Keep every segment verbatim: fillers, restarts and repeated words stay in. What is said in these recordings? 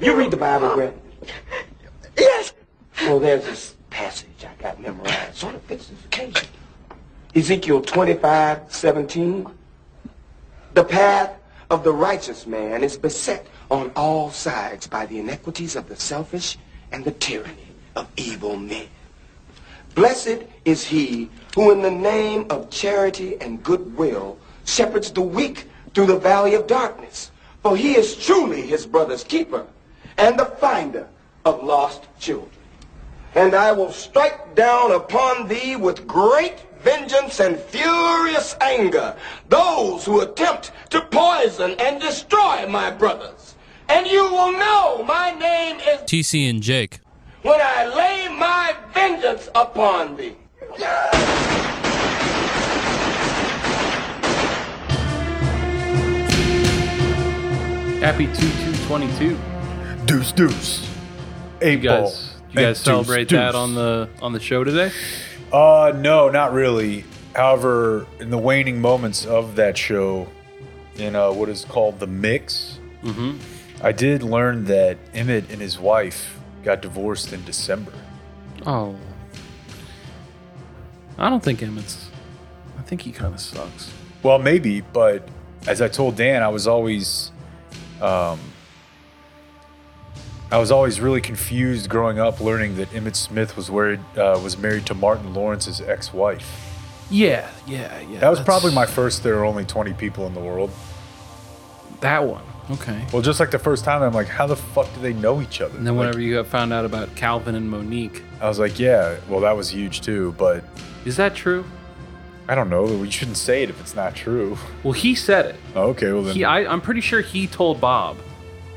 You read the Bible, Grant? Yes. Well, there's this passage I got memorized. Sort of fits this occasion. Ezekiel twenty-five, seventeen. The path of the righteous man is beset on all sides by the iniquities of the selfish and the tyranny of evil men. Blessed is he who in the name of charity and goodwill shepherds the weak through the valley of darkness, for he is truly his brother's keeper and the finder of lost children. And I will strike down upon thee with great vengeance and furious anger those who attempt to poison and destroy my brothers. And you will know my name is T C and Jake when I lay my vengeance upon thee. Happy two two twenty-two. Deuce deuce. You guys, you guys deuce, celebrate deuce. That on the on the show today? Uh, no, not really. However, in the waning moments of that show, in uh, what is called the mix, mm-hmm. I did learn that Emmett and his wife got divorced in December. Oh. I don't think Emmett's... I think he kind of sucks. Well, maybe, but as I told Dan, I was always... Um, I was always really confused growing up, learning that Emmett Smith was married, uh, was married to Martin Lawrence's ex-wife. Yeah, yeah, yeah. That was probably my first "there are only twenty people in the world." That one, okay. Well, just like the first time, I'm like, how the fuck do they know each other? And then like, whenever you found out about Calvin and Monique. I was like, yeah, well, that was huge too, but... Is that true? I don't know. You shouldn't say it if it's not true. Well, he said it. Oh, okay, well then... He, I, I'm pretty sure he told Bob.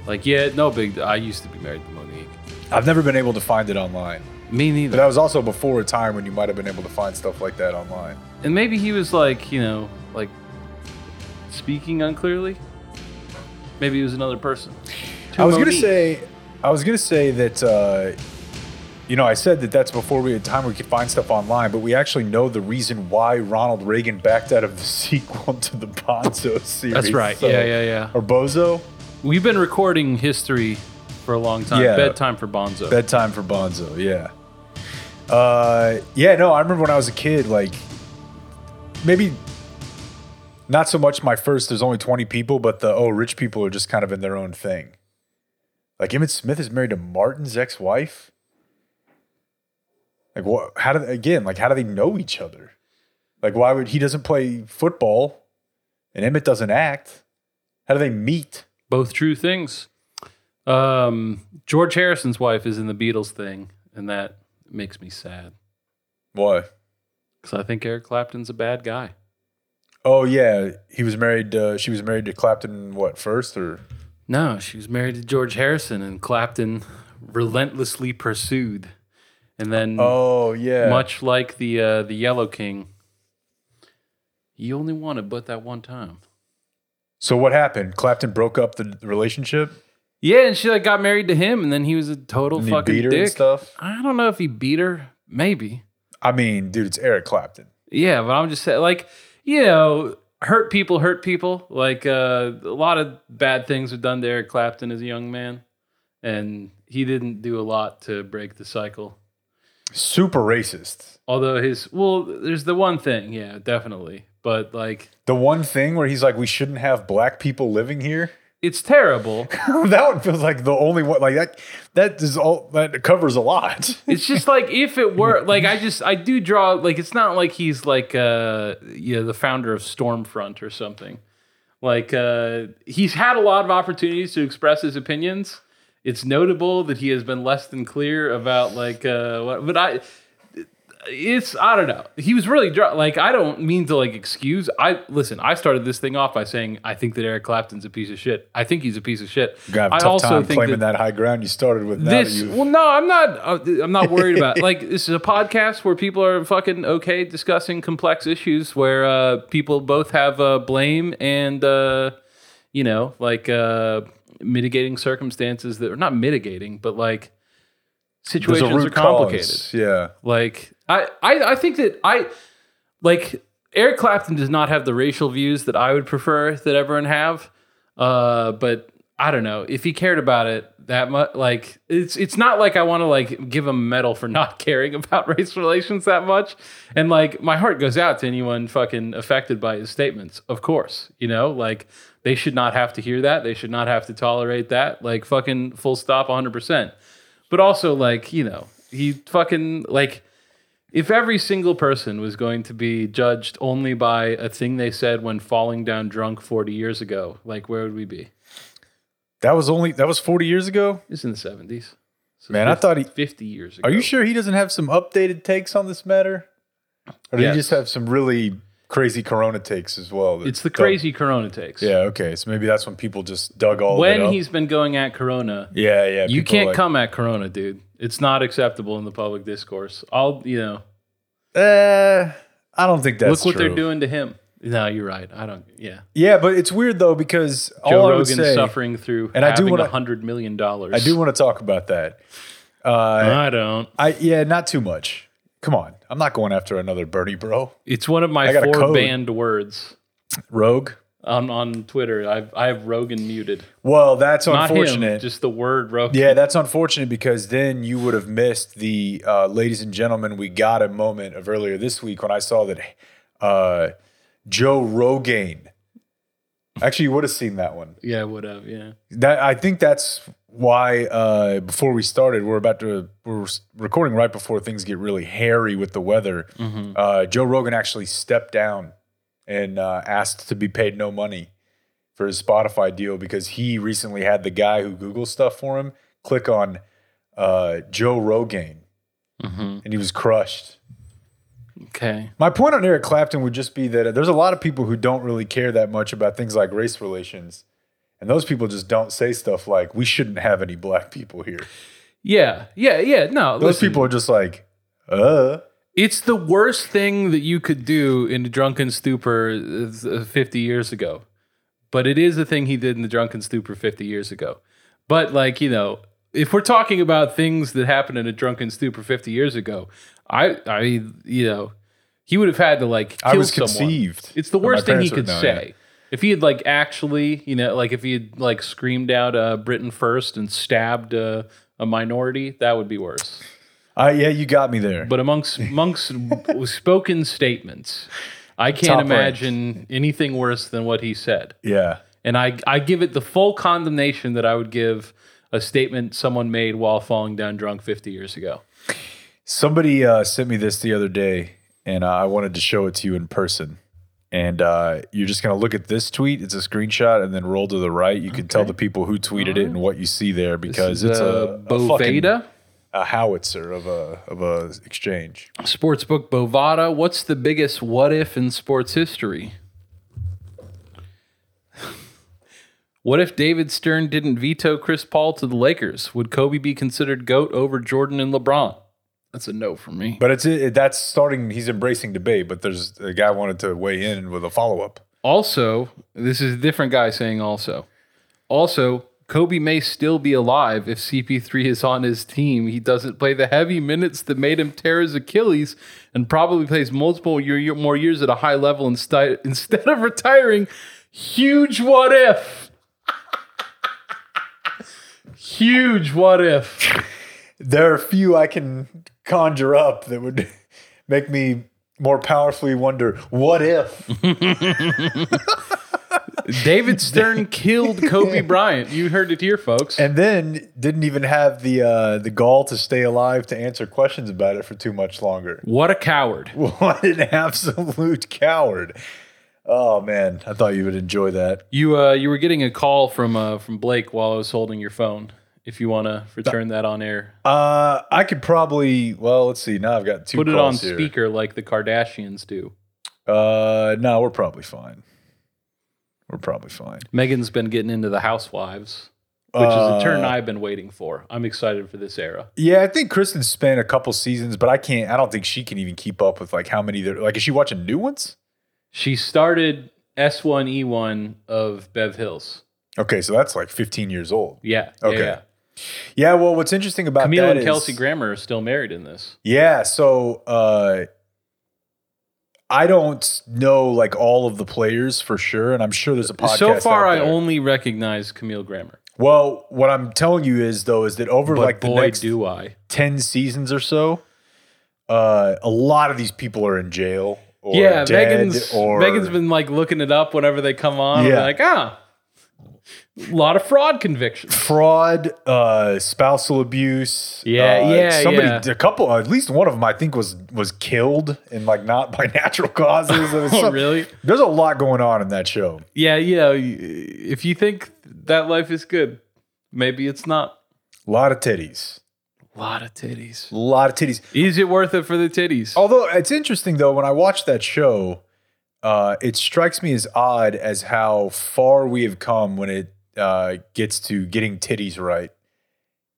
Like, yeah, no big... I used to be married to Monique. I've never been able to find it online. Me neither. But that was also before a time when you might have been able to find stuff like that online. And maybe he was like, you know, like speaking unclearly. Maybe he was another person. To I was going to say... I was going to say that... Uh, you know, I said that that's before we had time we could find stuff online, but we actually know the reason why Ronald Reagan backed out of the sequel to the Bonzo series. That's right. So, yeah, yeah, yeah. Or Bozo. We've been recording history for a long time. Yeah. Bedtime for Bonzo. Bedtime for Bonzo, yeah. Uh, yeah, no, I remember when I was a kid, like, maybe not so much my first, there's only twenty people, but the, oh, rich people are just kind of in their own thing. Like, Emmett Smith is married to Martin's ex-wife? Like, what? How do they, again, like, how do they know each other? Like, why would, he doesn't play football, and Emmett doesn't act. How do they meet? Both true things. Um, George Harrison's wife is in the Beatles thing, and that makes me sad. Why? Because I think Eric Clapton's a bad guy. Oh yeah, he was married. Uh, she was married to Clapton. What first or? No, she was married to George Harrison, and Clapton relentlessly pursued. And then, oh yeah, much like the uh, the Yellow King, he only wanted but that one time. So what happened? Clapton broke up the relationship? Yeah, and she like got married to him, and then he was a total and fucking beat her dick. And stuff? I don't know if he beat her. Maybe. I mean, dude, it's Eric Clapton. Yeah, but I'm just saying, like, you know, hurt people hurt people. Like, uh, a lot of bad things were done to Eric Clapton as a young man, and he didn't do a lot to break the cycle. Super racist. Although his, well, there's the one thing, yeah, definitely. But like the one thing where he's like, we shouldn't have black people living here. It's terrible. That one feels like the only one. Like that. That is all. That covers a lot. It's just like if it were like I just I do draw like it's not like he's like uh you know the founder of Stormfront or something. Like uh he's had a lot of opportunities to express his opinions. It's notable that he has been less than clear about like uh what, but I. It's, I don't know. He was really drunk. Like, I don't mean to, like, excuse. I Listen, I started this thing off by saying, I think that Eric Clapton's a piece of shit. I think he's a piece of shit. You got a tough also time claiming that, that high ground you started with. This, now well, no, I'm not. I'm not worried about it. Like, this is a podcast where people are fucking okay discussing complex issues where uh, people both have uh, blame and, uh, you know, like, uh, mitigating circumstances that are not mitigating, but, like, situations are complicated. Cause, yeah. Like... I, I, I think that I, like, Eric Clapton does not have the racial views that I would prefer that everyone have. Uh, but I don't know. If he cared about it, that much. Like, it's it's not like I want to like give a medal for not caring about race relations that much. And like, my heart goes out to anyone fucking affected by his statements. Of course, you know, like they should not have to hear that. They should not have to tolerate that. Like, fucking full stop, one hundred percent. But also, like, you know, he fucking like. If every single person was going to be judged only by a thing they said when falling down drunk forty years ago, like, where would we be? That was only that was forty years ago? It's in the seventies. So Man, fifty, I thought he... fifty years ago. Are you sure he doesn't have some updated takes on this matter? Or do yes. you just have some really crazy Corona takes as well? It's the crazy don't... Corona takes. Yeah, okay. So maybe that's when people just dug all when that up. When he's been going at Corona. Yeah, yeah. You can't like... come at Corona, dude. It's not acceptable in the public discourse. I'll, you know. Uh, I don't think that's true. Look what they're doing to him. No, you're right. I don't, yeah. Yeah, but it's weird, though, because Joe Rogan's suffering through having one hundred million dollars. I do want to talk about that. Uh, I don't. I Yeah, not too much. Come on. I'm not going after another Bernie bro. It's one of my four banned words. Rogue? On on Twitter, I've I have Rogan muted. Well, that's Not unfortunate. Him, just the word Rogan. Yeah, that's unfortunate because then you would have missed the uh, ladies and gentlemen. We got a moment of earlier this week when I saw that uh, Joe Rogan. Actually, you would have seen that one. Yeah, I would have. Yeah, that I think that's why. Uh, before we started, we're about to we're recording right before things get really hairy with the weather. Mm-hmm. Uh, Joe Rogan actually stepped down. And uh, asked to be paid no money for his Spotify deal because he recently had the guy who Googles stuff for him click on uh, Joe Rogan, mm-hmm. and he was crushed. Okay. My point on Eric Clapton would just be that there's a lot of people who don't really care that much about things like race relations, and those people just don't say stuff like, we shouldn't have any black people here. Yeah, yeah, yeah, no. Those listen. people are just like, uh... It's the worst thing that you could do in a drunken stupor fifty years ago. But it is a thing he did in the drunken stupor fifty years ago. But, like, you know, if we're talking about things that happened in a drunken stupor fifty years ago, I, I you know, he would have had to, like, kill I was someone. conceived. It's the worst thing he could known, say. Yeah. If he had, like, actually, you know, like, if he had, like, screamed out uh, Britain first and stabbed uh, a minority, that would be worse. Uh, yeah, you got me there. But amongst amongst spoken statements, I can't Top imagine range. anything worse than what he said. Yeah. And I, I give it the full condemnation that I would give a statement someone made while falling down drunk fifty years ago. Somebody uh, sent me this the other day, and uh, I wanted to show it to you in person. And uh, you're just going to look at this tweet. It's a screenshot, and then roll to the right. You okay. can tell the people who tweeted right. it and what you see there because this is it's a, a Bovada. A fucking, a howitzer of a of a exchange. Sportsbook Bovada. What's the biggest what if in sports history? What if David Stern didn't veto Chris Paul to the Lakers? Would Kobe be considered GOAT over Jordan and LeBron? That's a no for me. But it's it, that's starting. He's embracing debate. But there's a guy wanted to weigh in with a follow up. Also, this is a different guy saying also. Also. Kobe may still be alive if C P three is on his team. He doesn't play the heavy minutes that made him tear his Achilles and probably plays multiple year, year, more years at a high level instead instead of retiring. Huge what if. Huge what if. There are few I can conjure up that would make me more powerfully wonder, what if? David Stern killed Kobe Bryant. You heard it here, folks. And then didn't even have the uh, the gall to stay alive to answer questions about it for too much longer. What a coward. What an absolute coward. Oh, man. I thought you would enjoy that. You uh, you were getting a call from uh, from Blake while I was holding your phone, if you want to return that on air. Uh, I could probably, well, let's see. Now I've got two Put it on here. Speaker like the Kardashians do. Uh, no, we're probably fine. We're probably fine. Megan's been getting into the Housewives, which uh, is a turn I've been waiting for. I'm excited for this era. Yeah, I think Kristen spent a couple seasons, but I can't. I don't think she can even keep up with like how many there. Like, is she watching new ones? She started S one E one of Bev Hills. Okay, so that's like fifteen years old. Yeah. Okay. Yeah. yeah well, what's interesting about Camille that and is Kelsey Grammer are still married in this. Yeah. So. uh I don't know like all of the players for sure, and I'm sure there's a podcast. So far, out there. I only recognize Camille Grammer. Well, what I'm telling you is, though, is that over but like boy, the next do I. ten seasons or so, uh, a lot of these people are in jail or yeah, dead. Megan's, or, Megan's been like looking it up whenever they come on. Yeah. And like, ah, a lot of fraud convictions. Fraud, uh, spousal abuse. Yeah, uh, yeah, somebody, yeah. A couple, at least one of them, I think, was was killed and like not by natural causes. Oh, some, really? There's a lot going on in that show. Yeah, you know, if you think that life is good, maybe it's not. A lot of titties. A lot of titties. A lot of titties. Is it worth it for the titties? Although it's interesting, though, when I watch that show, uh, it strikes me as odd as how far we have come when it Uh, gets to getting titties right,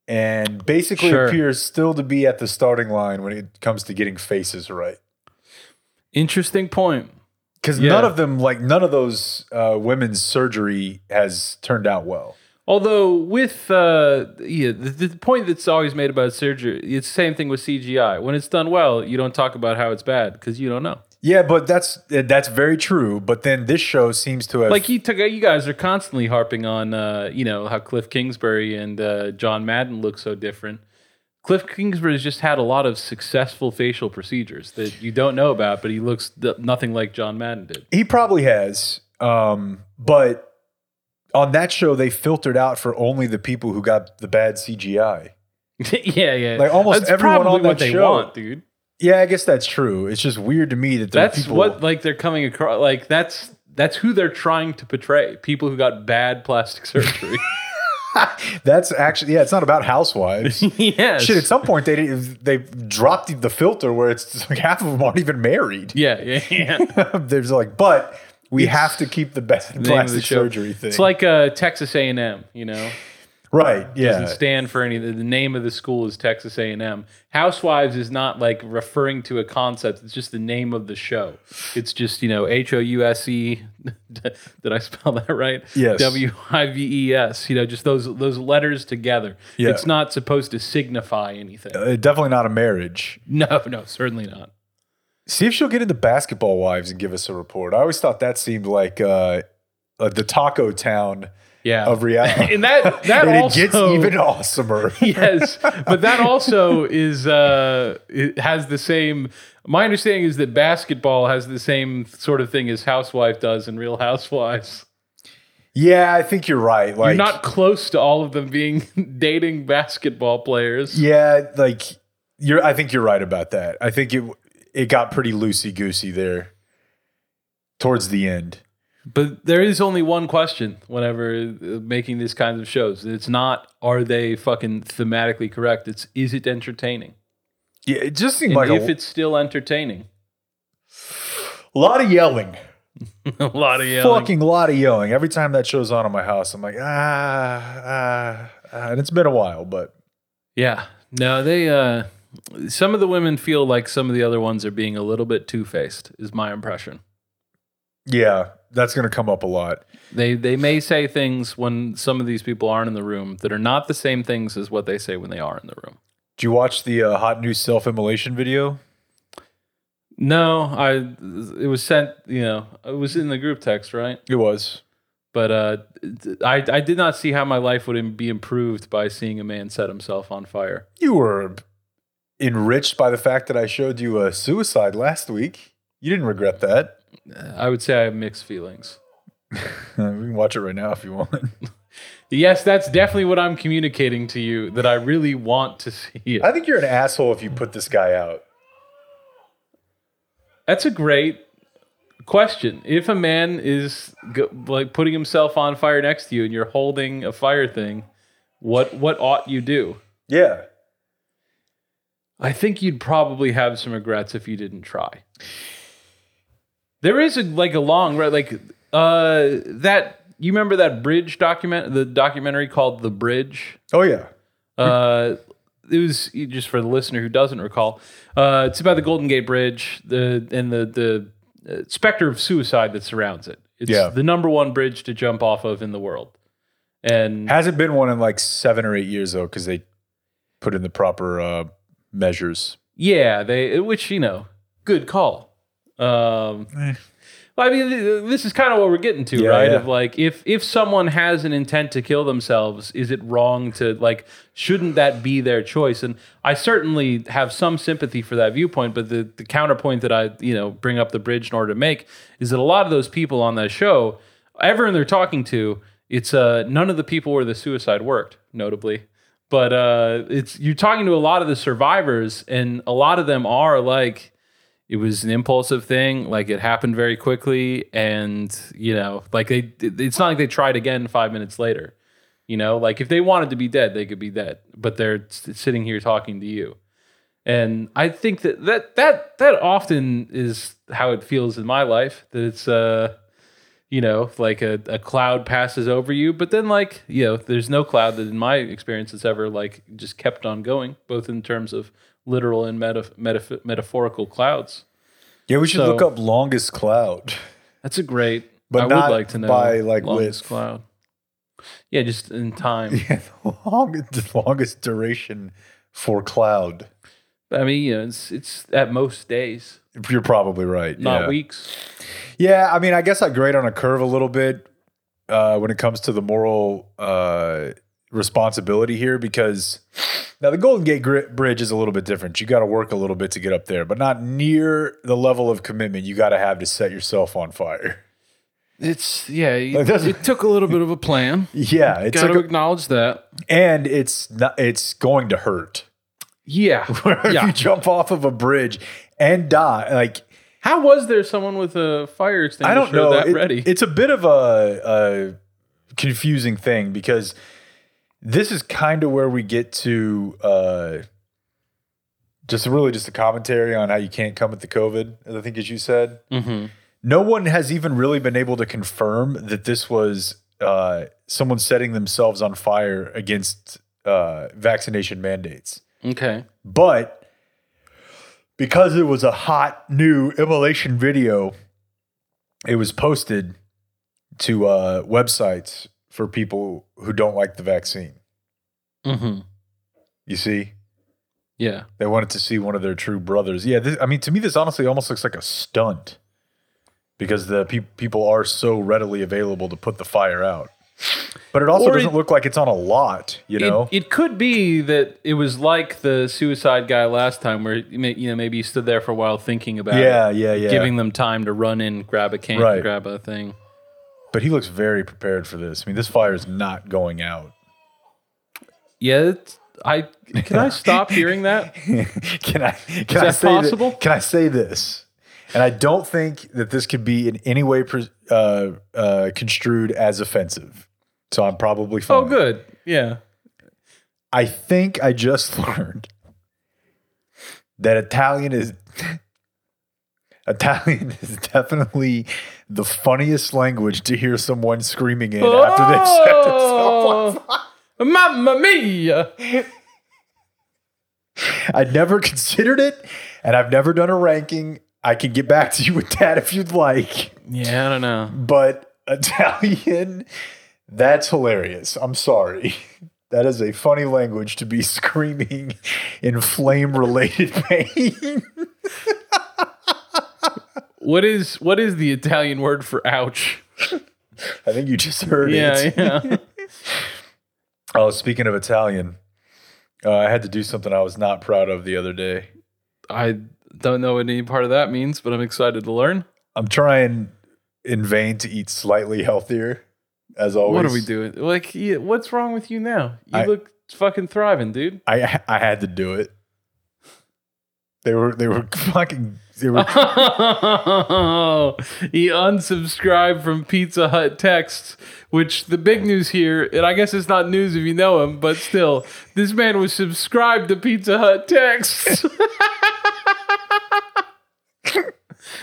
and basically sure. appears still to be at the starting line when it comes to getting faces right. Interesting point. Because yeah. none of them, like none of those uh, women's surgery has turned out well. Although with uh, yeah, the, the point that's always made about surgery, it's the same thing with C G I. When it's done well, you don't talk about how it's bad because you don't know. Yeah, but that's that's very true. But then this show seems to have like you took. You guys are constantly harping on, uh, you know, how Cliff Kingsbury and uh, John Madden look so different. Cliff Kingsbury's just had a lot of successful facial procedures that you don't know about, but he looks th- nothing like John Madden did. He probably has, um, but on that show they filtered out for only the people who got the bad C G I. yeah, yeah, like almost that's everyone on that they show, want, dude. Yeah, I guess that's true. It's just weird to me that there that's are people, what like they're coming across. Like that's that's who they're trying to portray. People who got bad plastic surgery. That's actually yeah. It's not about Housewives. Yes. Shit. At some point they they dropped the filter where it's like half of them aren't even married. Yeah, yeah, yeah. There's like, but we it's have to keep the best the plastic the surgery thing. It's like a Texas A and M, you know. Right, yeah. Doesn't stand for anything. The name of the school is Texas A and M. Housewives is not like referring to a concept. It's just the name of the show. It's just, you know, H O U S E. Did I spell that right? Yes. W I V E S. You know, just those those letters together. Yeah. It's not supposed to signify anything. Uh, definitely not a marriage. No, no, certainly not. See if she'll get into Basketball Wives and give us a report. I always thought that seemed like uh, uh, the Taco Town Yeah. of reality. And that, that and also, it gets even awesomer. Yes. But that also is, uh, it has the same, my understanding is that Basketball has the same sort of thing as Housewife does in Real Housewives. Yeah, I think you're right. Like, you're not close to all of them being dating basketball players. Yeah. Like you're, I think you're right about that. I think it, it got pretty loosey goosey there towards the end. But there is only one question whenever making these kinds of shows. It's not, are they fucking thematically correct? It's, is it entertaining? Yeah, it just seemed and like... if a, it's still entertaining. A lot of yelling. a lot of yelling. Fucking lot of yelling. Every time that show's on in my house, I'm like, ah, ah, ah. And it's been a while, but... Yeah. No, they... Uh, some of the women feel like some of the other ones are being a little bit two-faced, is my impression. Yeah. That's going to come up a lot. They they may say things when some of these people aren't in the room that are not the same things as what they say when they are in the room. Did you watch the uh, hot new self-immolation video? No, I. It was sent. You know, it was in the group text, right? It was. But uh, I I did not see how my life would be improved by seeing a man set himself on fire. You were enriched by the fact that I showed you a suicide last week. You didn't regret that. I would say I have mixed feelings. We can watch it right now if you want. Yes, that's definitely what I'm communicating to you, that I really want to see it. I think you're an asshole if you put this guy out. That's a great question. If a man is like putting himself on fire next to you and you're holding a fire thing, what what ought you do? Yeah. I think you'd probably have some regrets if you didn't try. There is a, like a long, right? Like uh, that. You remember that bridge document, the documentary called The Bridge? Oh yeah. Uh, it was just for the listener who doesn't recall. Uh, it's about the Golden Gate Bridge, the and the the specter of suicide that surrounds it. It's yeah. the number one bridge to jump off of in the world, and hasn't been one in like seven or eight years though, because they put in the proper uh, measures. Yeah, they which you know, good call. Um, eh. I mean, this is kind of what we're getting to, yeah, right? Yeah. Of like, if if someone has an intent to kill themselves, is it wrong to, like, shouldn't that be their choice? And I certainly have some sympathy for that viewpoint, but the, the counterpoint that I, you know, bring up The Bridge in order to make is that a lot of those people on that show, everyone they're talking to, it's uh, none of the people where the suicide worked, notably. But uh, it's you're talking to a lot of the survivors, and a lot of them are like, it was an impulsive thing. Like, it happened very quickly. And, you know, like, they, it's not like they tried again five minutes later, you know, like if they wanted to be dead, they could be dead, but they're sitting here talking to you. And I think that that, that, that often is how it feels in my life, that it's, uh, you know, like a, a cloud passes over you, but then, like, you know, there's no cloud that in my experience has ever, like, just kept on going, both in terms of literal and meta, meta, metaphorical clouds. Yeah, we should so, look up longest cloud. That's a great, but I not would like to know by, like, longest width. Cloud. Yeah, just in time. Yeah, the longest, the longest duration for cloud. I mean, you know, it's, it's at most days. You're probably right. Not yeah. weeks. Yeah, I mean, I guess I grade on a curve a little bit uh, when it comes to the moral uh, responsibility here, because now the Golden Gate Bridge is a little bit different. You got to work a little bit to get up there, but not near the level of commitment you got to have to set yourself on fire. It's, yeah, like, it took a little bit of a plan. Yeah. It's got to acknowledge that. And it's not, it's going to hurt. Yeah. Where yeah. if you jump off of a bridge and die, like... How was there someone with a fire extinguisher I don't know. that it, ready? It's a bit of a, a confusing thing, because this is kind of where we get to uh, just really just a commentary on how you can't come with the COVID, I think, as you said. Mm-hmm. No one has even really been able to confirm that this was uh, someone setting themselves on fire against uh, vaccination mandates. Okay. But... because it was a hot new immolation video, it was posted to uh, websites for people who don't like the vaccine. Mm-hmm. You see? Yeah. They wanted to see one of their true brothers. Yeah, this, I mean, to me, this honestly almost looks like a stunt, because the pe- people are so readily available to put the fire out. But it also or doesn't it, look like it's on a lot, you know? It, it could be that it was like the suicide guy last time, where, you know, maybe you stood there for a while thinking about yeah, it. Yeah, yeah, yeah. Giving them time to run in, grab a can, right. grab a thing. But he looks very prepared for this. I mean, this fire is not going out. Yeah, it's, I can I stop hearing that? Can I? Can is that I say possible? That, can I say this? And I don't think that this could be in any way uh, uh, construed as offensive. So I'm probably fine. Oh, good. Yeah. I think I just learned that Italian is Italian is definitely the funniest language to hear someone screaming in oh, after they set themselves on fire. Mamma mia! I never considered it, and I've never done a ranking. I can get back to you with that if you'd like. Yeah, I don't know. But Italian... that's hilarious. I'm sorry. That is a funny language to be screaming in flame-related pain. What is what is the Italian word for ouch? I think you just heard yeah, it. Yeah. Oh, speaking of Italian, uh, I had to do something I was not proud of the other day. I don't know what any part of that means, but I'm excited to learn. I'm trying in vain to eat slightly healthier. As always. What are we doing? Like, what's wrong with you now? You I, look fucking thriving, dude. I I had to do it. They were they were fucking they were. Oh, he unsubscribed from Pizza Hut texts. Which the big news here, and I guess it's not news if you know him, but still, this man was subscribed to Pizza Hut texts.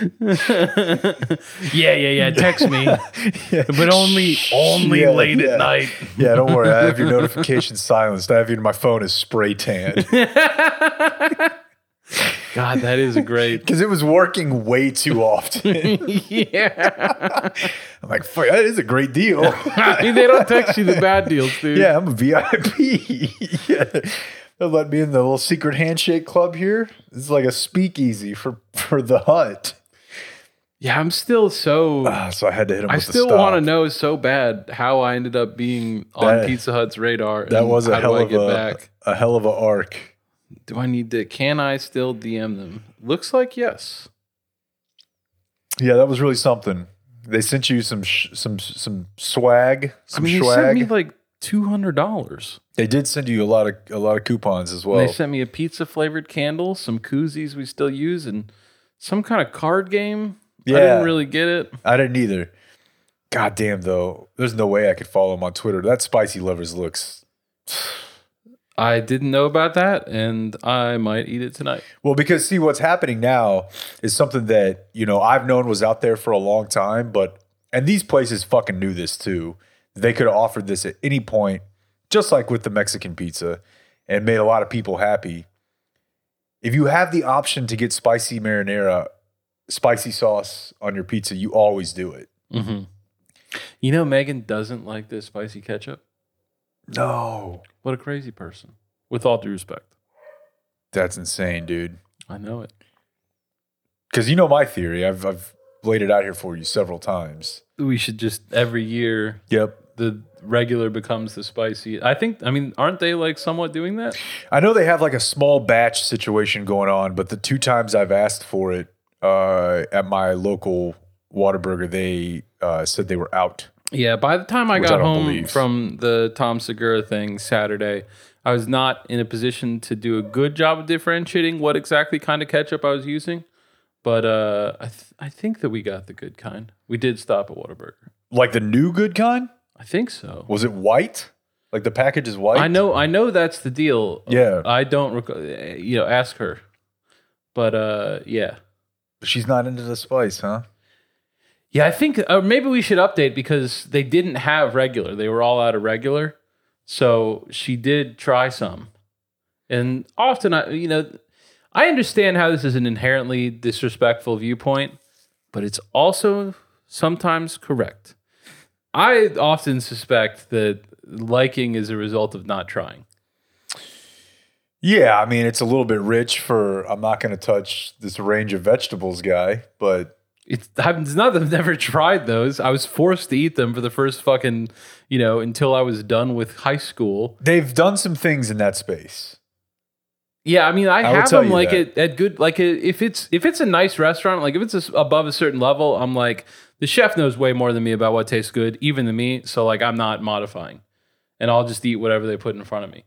yeah, yeah, yeah. Text me, yeah. But only, only yeah, late yeah. at night. Yeah, don't worry. I have your notifications silenced. I have you. My phone is spray tan. God, that is great. Because it was working way too often. Yeah, I'm like, fuck, that is a great deal. I mean, they don't text you the bad deals, dude. Yeah, I'm a V I P. Yeah. They'll let me in the little secret handshake club here. It's like a speakeasy for, for the hut. Yeah, I'm still so... Uh, so I had to hit him I with the stop. I still want to know so bad how I ended up being on that, Pizza Hut's radar. That was a hell, of a, a hell of a arc. Do I need to... Can I still D M them? Looks like yes. Yeah, that was really something. They sent you some sh- some some swag. Some I mean, swag. They sent me like two hundred dollars. They did send you a lot of a lot of coupons as well. And they sent me a pizza-flavored candle, some koozies we still use, and some kind of card game. Yeah. I didn't really get it. I didn't either. God damn, though. There's no way I could follow him on Twitter. That spicy lovers looks... I didn't know about that, and I might eat it tonight. Well, because, see, what's happening now is something that, you know, I've known was out there for a long time, but... And these places fucking knew this, too. They could have offered this at any point, just like with the Mexican pizza, and made a lot of people happy. If you have the option to get spicy marinara... spicy sauce on your pizza, you always do it. Mm-hmm. You know, Megan doesn't like this spicy ketchup. No. What a crazy person. With all due respect. That's insane, dude. I know it. Because you know my theory. I've I've laid it out here for you several times. We should just every year. Yep. The regular becomes the spicy. I think, I mean, aren't they like somewhat doing that? I know they have like a small batch situation going on, but the two times I've asked for it, Uh, at my local Whataburger, they uh, said they were out. Yeah, by the time I got I home believe. from the Tom Segura thing Saturday, I was not in a position to do a good job of differentiating what exactly kind of ketchup I was using. But uh, I th- I think that we got the good kind. We did stop at Whataburger. Like the new good kind? I think so. Was it white? Like the package is white? I know I know that's the deal. Yeah. I don't recall. You know, ask her. But uh, yeah. She's not into the spice, huh? Yeah, I think uh, maybe we should update because they didn't have regular. They were all out of regular. So she did try some. And often, I, you know, I understand how this is an inherently disrespectful viewpoint, but it's also sometimes correct. I often suspect that liking is a result of not trying. Yeah, I mean, it's a little bit rich for, I'm not going to touch this range of vegetables guy, but... It's, it's not that I've never tried those. I was forced to eat them for the first fucking, you know, until I was done with high school. They've done some things in that space. Yeah, I mean, I, I have them like at, at good, like if it's if it's a nice restaurant, like if it's a, above a certain level, I'm like, the chef knows way more than me about what tastes good, even than me, so like I'm not modifying. And I'll just eat whatever they put in front of me.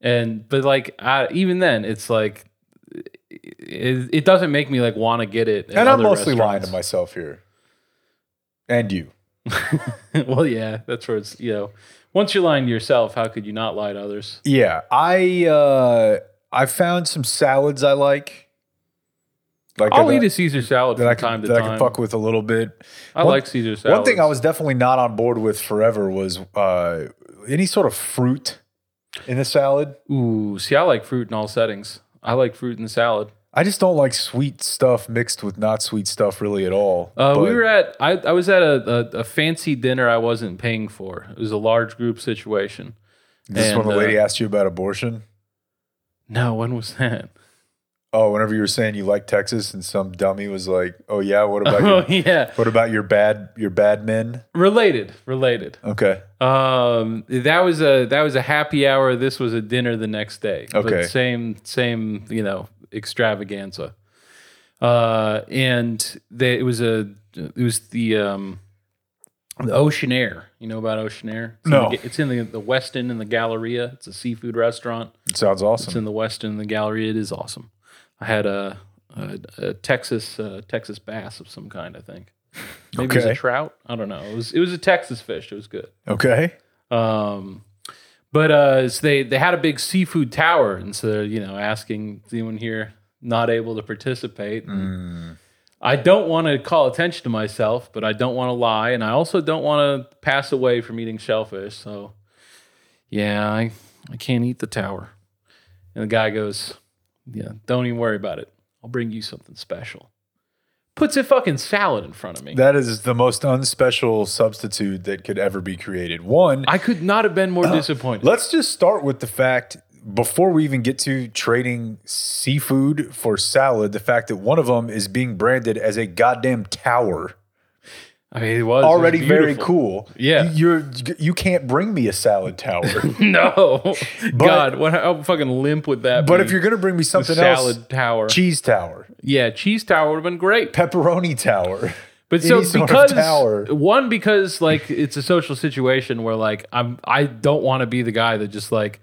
And but like I, even then, it's like it, it doesn't make me like want to get it. And I'm mostly lying to myself here, and you. Well, yeah, that's where it's you know. Once you're lying to yourself, how could you not lie to others? Yeah, I uh, I found some salads I like. Like I'll eat I, a Caesar salad from I can, time to that time. I can fuck with a little bit. I one, like Caesar salad. One thing I was definitely not on board with forever was uh, any sort of fruit. In a salad? Ooh, see, I like fruit in all settings. I like fruit in the salad. I just don't like sweet stuff mixed with not sweet stuff really at all. Uh, we were at, I, I was at a, a, a fancy dinner I wasn't paying for. It was a large group situation. This is when the lady uh, asked you about abortion? No, when was that? Oh, whenever you were saying you like Texas, and some dummy was like, "Oh yeah, what about oh, your, yeah. what about your bad your bad men?" Related, related. Okay. Um, that was a that was a happy hour. This was a dinner the next day. Okay. But same same you know extravaganza. Uh, and they, it was a it was the um, the Oceanaire. You know about Oceanaire? It's no. In the, it's in the the Westin and the Galleria. It's a seafood restaurant. It sounds awesome. It's in the Westin and the Galleria. It is awesome. I had a, a, a Texas uh, Texas bass of some kind, I think. Maybe okay. It was a trout. I don't know. It was it was a Texas fish. It was good. Okay. Um, but uh, so they they had a big seafood tower, and so they're you know asking is anyone here not able to participate. Mm. I don't want to call attention to myself, but I don't want to lie, and I also don't want to pass away from eating shellfish. So yeah, I I can't eat the tower. And the guy goes, "Yeah, don't even worry about it. I'll bring you something special." Puts a fucking salad in front of me. That is the most unspecial substitute that could ever be created. One, I could not have been more uh, disappointed. Let's just start with the fact before we even get to trading seafood for salad, the fact that one of them is being branded as a goddamn tower. I mean, it was already it was very cool. Yeah. You're, you can't bring me a salad tower. No. But, God, what, how fucking limp would that but be? But if you're going to bring me something salad else. Salad tower. Cheese tower. Yeah, cheese tower would have been great. Pepperoni tower. But so Any because sort of one, because like it's a social situation where like I'm I don't want to be the guy that just like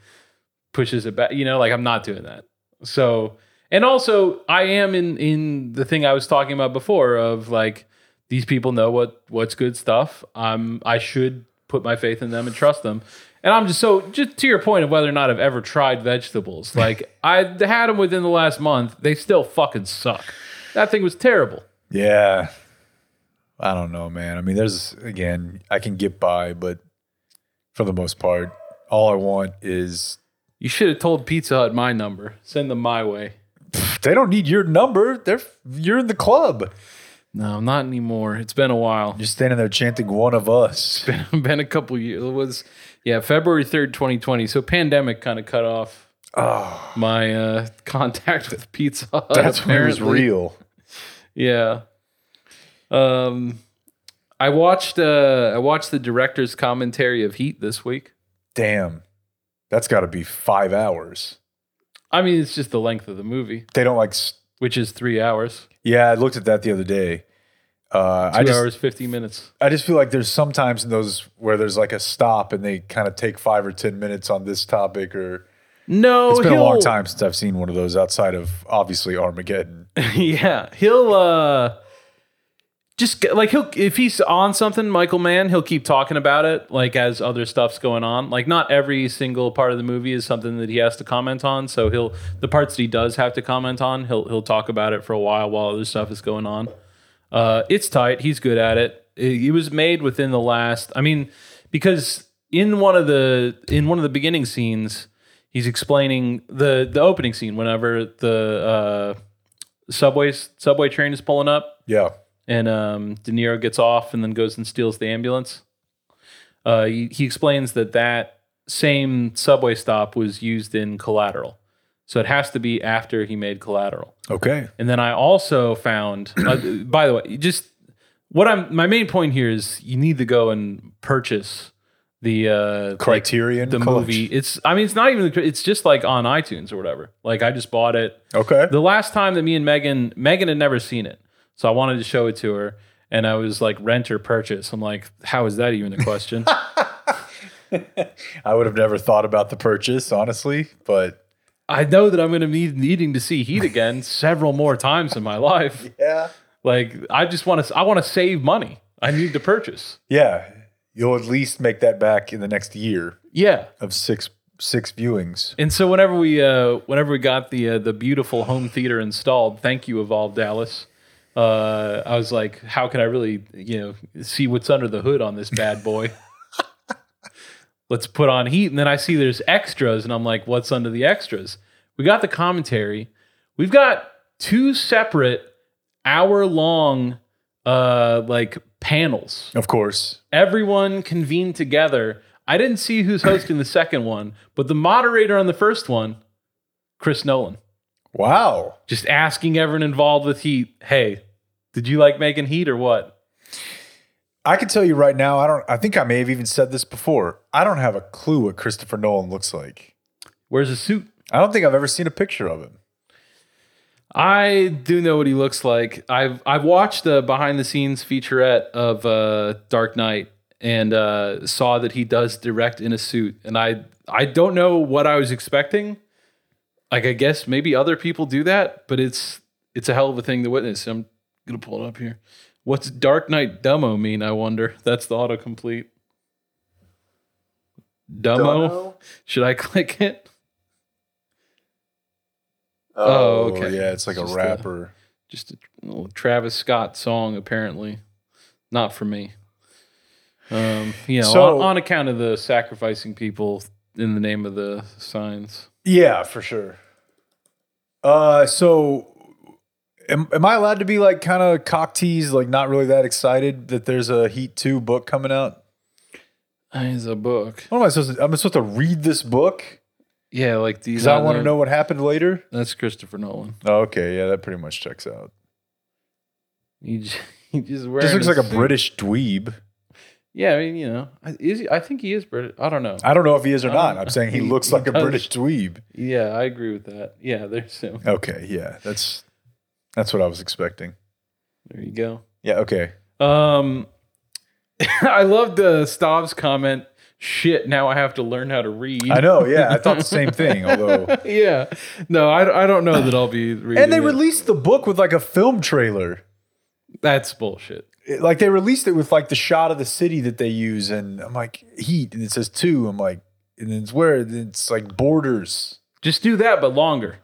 pushes it back, you know, like I'm not doing that. So and also I am in in the thing I was talking about before of like these people know what what's good stuff. Um I should put my faith in them and trust them. And I'm just so just to your point of whether or not I've ever tried vegetables, like I had them within the last month, they still fucking suck. That thing was terrible. Yeah. I don't know, man. I mean, there's, again, I can get by, but for the most part, all I want is... You should have told Pizza Hut my number. Send them my way. They don't need your number. They're You're in the club. No, not anymore. It's been a while. You're standing there chanting one of us. It's been, been a couple years. It was, yeah, February third, twenty twenty. So pandemic kind of cut off oh, my uh, contact with Pizza Hut. That's apparently. When it was real. Yeah. Um, I watched uh, I watched the director's commentary of Heat this week. Damn, that's got to be five hours. I mean, it's just the length of the movie. They don't like, st- which is three hours. Yeah, I looked at that the other day. Uh, Two I just, hours fifteen minutes. I just feel like there's sometimes in those where there's like a stop and they kind of take five or ten minutes on this topic or. No, it's been a long time since I've seen one of those outside of obviously Armageddon. Yeah, he'll. Uh, Just like he'll, if he's on something, Michael Mann, he'll keep talking about it like as other stuff's going on. Like, not every single part of the movie is something that he has to comment on. So he'll, the parts that he does have to comment on, he'll, he'll talk about it for a while while other stuff is going on. Uh, it's tight. He's good at it. It, it was made within the last, I mean, because in one of the, in one of the beginning scenes, he's explaining the, the opening scene whenever the uh, subway, subway train is pulling up. Yeah. And um, De Niro gets off and then goes and steals the ambulance. Uh, he, he explains that that same subway stop was used in Collateral. So it has to be after he made Collateral. Okay. And then I also found, uh, by the way, just what I'm, my main point here is you need to go and purchase the uh, Criterion, like the college. Movie. It's, I mean, it's not even, it's just like on iTunes or whatever. Like I just bought it. Okay. The last time that me and Megan, Megan had never seen it. So I wanted to show it to her, and I was like, rent or purchase. I'm like, how is that even a question? I would have never thought about the purchase, honestly, but... I know that I'm going to be needing to see Heat again several more times in my life. Yeah. Like, I just want to... I want to save money. I need to purchase. Yeah. You'll at least make that back in the next year. Yeah. Of six six viewings. And so whenever we uh, whenever we got the uh, the beautiful home theater installed, thank you, Evolve Dallas... Uh, I was like, how can I really, you know, see what's under the hood on this bad boy? Let's put on Heat. And then I see there's extras and I'm like, what's under the extras? We got the commentary. We've got two separate hour long, uh, like panels. Of course. Everyone convened together. I didn't see who's hosting the second one, but the moderator on the first one, Chris Nolan. Wow. Just asking everyone involved with Heat, hey, did you like making Heat or what? I can tell you right now, I don't I think I may have even said this before. I don't have a clue what Christopher Nolan looks like. Wears a suit. I don't think I've ever seen a picture of him. I do know what he looks like. I've I've watched the behind the scenes featurette of uh, Dark Knight and uh, saw that he does direct in a suit. And I I don't know what I was expecting. Like, I guess maybe other people do that, but it's it's a hell of a thing to witness. I'm going to pull it up here. What's Dark Knight Dumbo mean, I wonder? That's the autocomplete. Dumbo? Dumbo? Should I click it? Oh, oh okay. Yeah, it's like it's a rapper. A, just a little Travis Scott song, apparently. Not for me. Um, you know, so, on, on account of the sacrificing people in the name of the signs. Yeah, for sure. Uh, so, am, am I allowed to be like kind of cock teased, like not really that excited that there's a Heat two book coming out? It's a book. What am I supposed to? Am I supposed to read this book? Yeah, like these. Because I want to know what happened later. That's Christopher Nolan. Oh, okay, yeah, that pretty much checks out. You just, he just wearing. Just looks like suit. A British dweeb. Yeah, I mean, you know, is he, I think he is British. I don't know. I don't know if he is or not. Know. I'm saying he, he looks he like does. A British dweeb. Yeah, I agree with that. Yeah, there's him. Okay, yeah, that's that's what I was expecting. There you go. Yeah. Okay. Um, I loved uh, Stav's comment. Shit, now I have to learn how to read. I know, yeah. I thought the same thing, although... yeah. No, I, I don't know that I'll be reading And they it. Released the book with, like, a film trailer. That's bullshit. It, like, they released it with, like, the shot of the city that they use, and I'm like, Heat, and it says two. I'm like, and it's where? It's, like, borders. Just do that, but longer.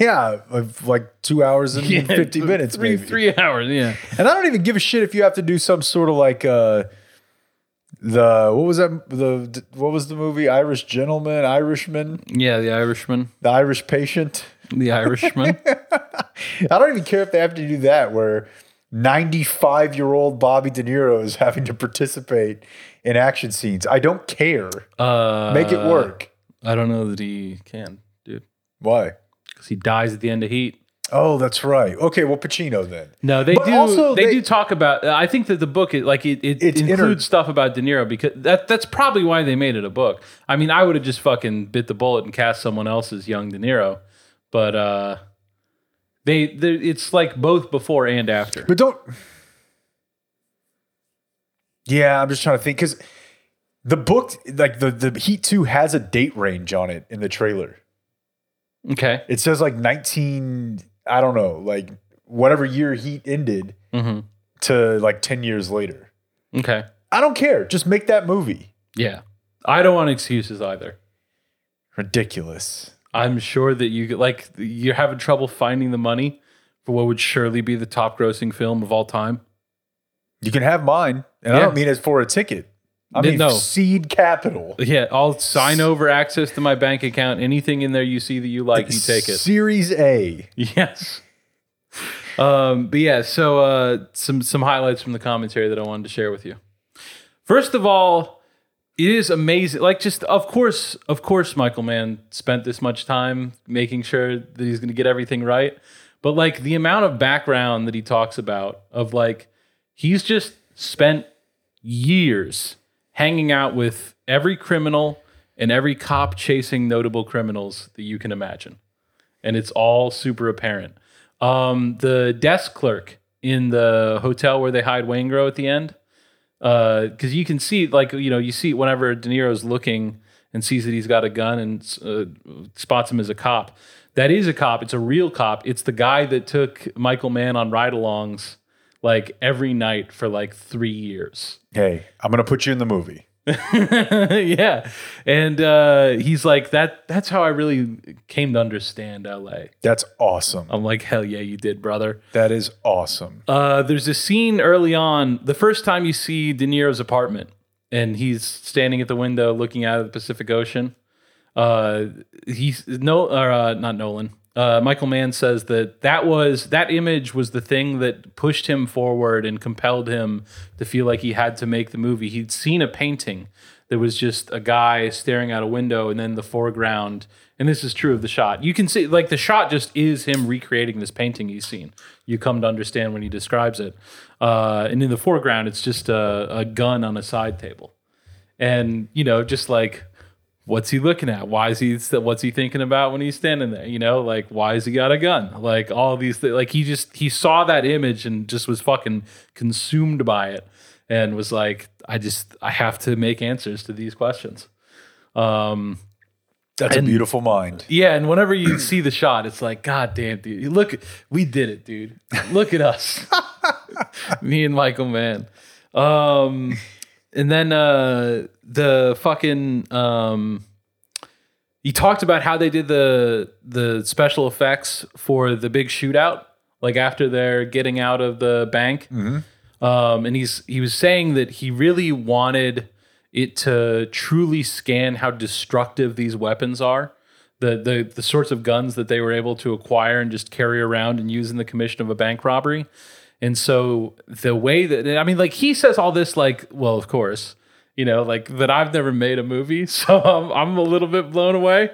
yeah, like, two hours and yeah, fifty minutes, three, maybe. Three hours, yeah. And I don't even give a shit if you have to do some sort of, like... uh The what was that? The what was the movie? Irish Gentleman, Irishman. Yeah, The Irishman. The Irish Patient. The Irishman. I don't even care if they have to do that, where ninety-five-year-old Bobby De Niro is having to participate in action scenes. I don't care. Uh, Make it work. I don't know that he can, dude. Why? Because he dies at the end of Heat. Oh, that's right. Okay, well, Pacino then. No, they but do. Also they, they do talk about. I think that the book, it, like it, it includes inter- stuff about De Niro because that that's probably why they made it a book. I mean, I would have just fucking bit the bullet and cast someone else's young De Niro, but uh, they it's like both before and after. But don't. Yeah, I'm just trying to think because the book, like the the Heat two, has a date range on it in the trailer. Okay, it says like nineteen. I don't know, like whatever year Heat ended mm-hmm. to like ten years later. Okay. I don't care. Just make that movie. Yeah. I don't want excuses either. Ridiculous. I'm sure that you like you're having trouble finding the money for what would surely be the top grossing film of all time. You can have mine. And yeah. I don't mean it's for a ticket. I mean, no. Seed capital. Yeah, I'll sign over access to my bank account. Anything in there you see that you like, you take it. Series A. Yes. Um, but yeah, so uh, some, some highlights from the commentary that I wanted to share with you. First of all, it is amazing. Like, just, of course, of course, Michael Mann spent this much time making sure that he's going to get everything right. But, like, the amount of background that he talks about of, like, he's just spent years... hanging out with every criminal and every cop chasing notable criminals that you can imagine. And it's all super apparent. Um, the desk clerk in the hotel where they hide Waingro at the end, because uh, you can see, like, you know, you see whenever De Niro's looking and sees that he's got a gun and uh, spots him as a cop. That is a cop. It's a real cop. It's the guy that took Michael Mann on ride-alongs like every night for like three years. Hey, I'm going to put you in the movie. yeah. And uh, he's like, that. that's how I really came to understand L A. That's awesome. I'm like, hell yeah, you did, brother. That is awesome. Uh, there's a scene early on, the first time you see De Niro's apartment, and he's standing at the window looking out at the Pacific Ocean. Uh, he's no, or, uh, not Nolan. Uh, Michael Mann says that that was that image was the thing that pushed him forward and compelled him to feel like he had to make the movie. He'd seen a painting that was just a guy staring out a window, and then the foreground. And this is true of the shot. You can see, like, the shot just is him recreating this painting he's seen. You come to understand when he describes it. Uh, and in the foreground, it's just a, a gun on a side table, and you know, just like. What's he looking at? Why is he, what's he thinking about when he's standing there? You know, like, why has he got a gun? Like, all these things. Like, he just, he saw that image and just was fucking consumed by it and was like, I just, I have to make answers to these questions. Um, That's and, a beautiful mind. Yeah. And whenever you see the shot, it's like, God damn, dude. Look, we did it, dude. Look at us. Me and Michael Mann. Um, And then uh, the fucking um, you talked about how they did the the special effects for the big shootout, like after they're getting out of the bank. Mm-hmm. Um, and he's he was saying that he really wanted it to truly scan how destructive these weapons are, the the the sorts of guns that they were able to acquire and just carry around and use in the commission of a bank robbery. And so the way that, I mean, like, he says all this, like, well, of course, you know, like, that I've never made a movie, so I'm, I'm a little bit blown away.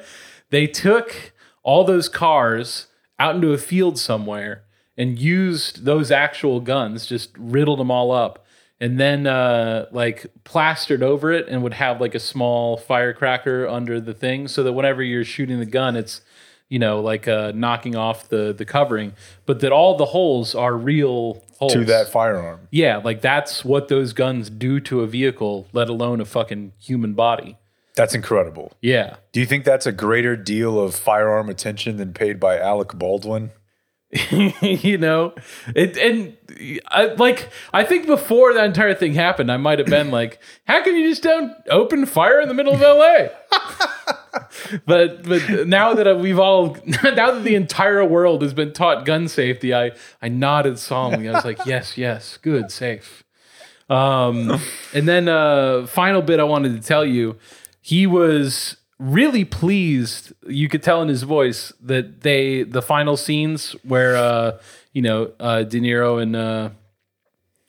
They took all those cars out into a field somewhere and used those actual guns, just riddled them all up, and then uh, like plastered over it and would have like a small firecracker under the thing so that whenever you're shooting the gun, it's, you know, like uh, knocking off the, the covering, but that all the holes are real holes. To that firearm. Yeah, like that's what those guns do to a vehicle, let alone a fucking human body. That's incredible. Yeah. Do you think that's a greater deal of firearm attention than paid by Alec Baldwin? You know, it, and I, like, I think before that entire thing happened, I might have been like, how can you just don't open fire in the middle of L A? But but now that we've all, now that the entire world has been taught gun safety, I, I nodded solemnly. I was like, yes, yes, good, safe. Um, and then uh, final bit I wanted to tell you, he was really pleased. You could tell in his voice that they, the final scenes where, uh, you know, uh, De Niro and uh,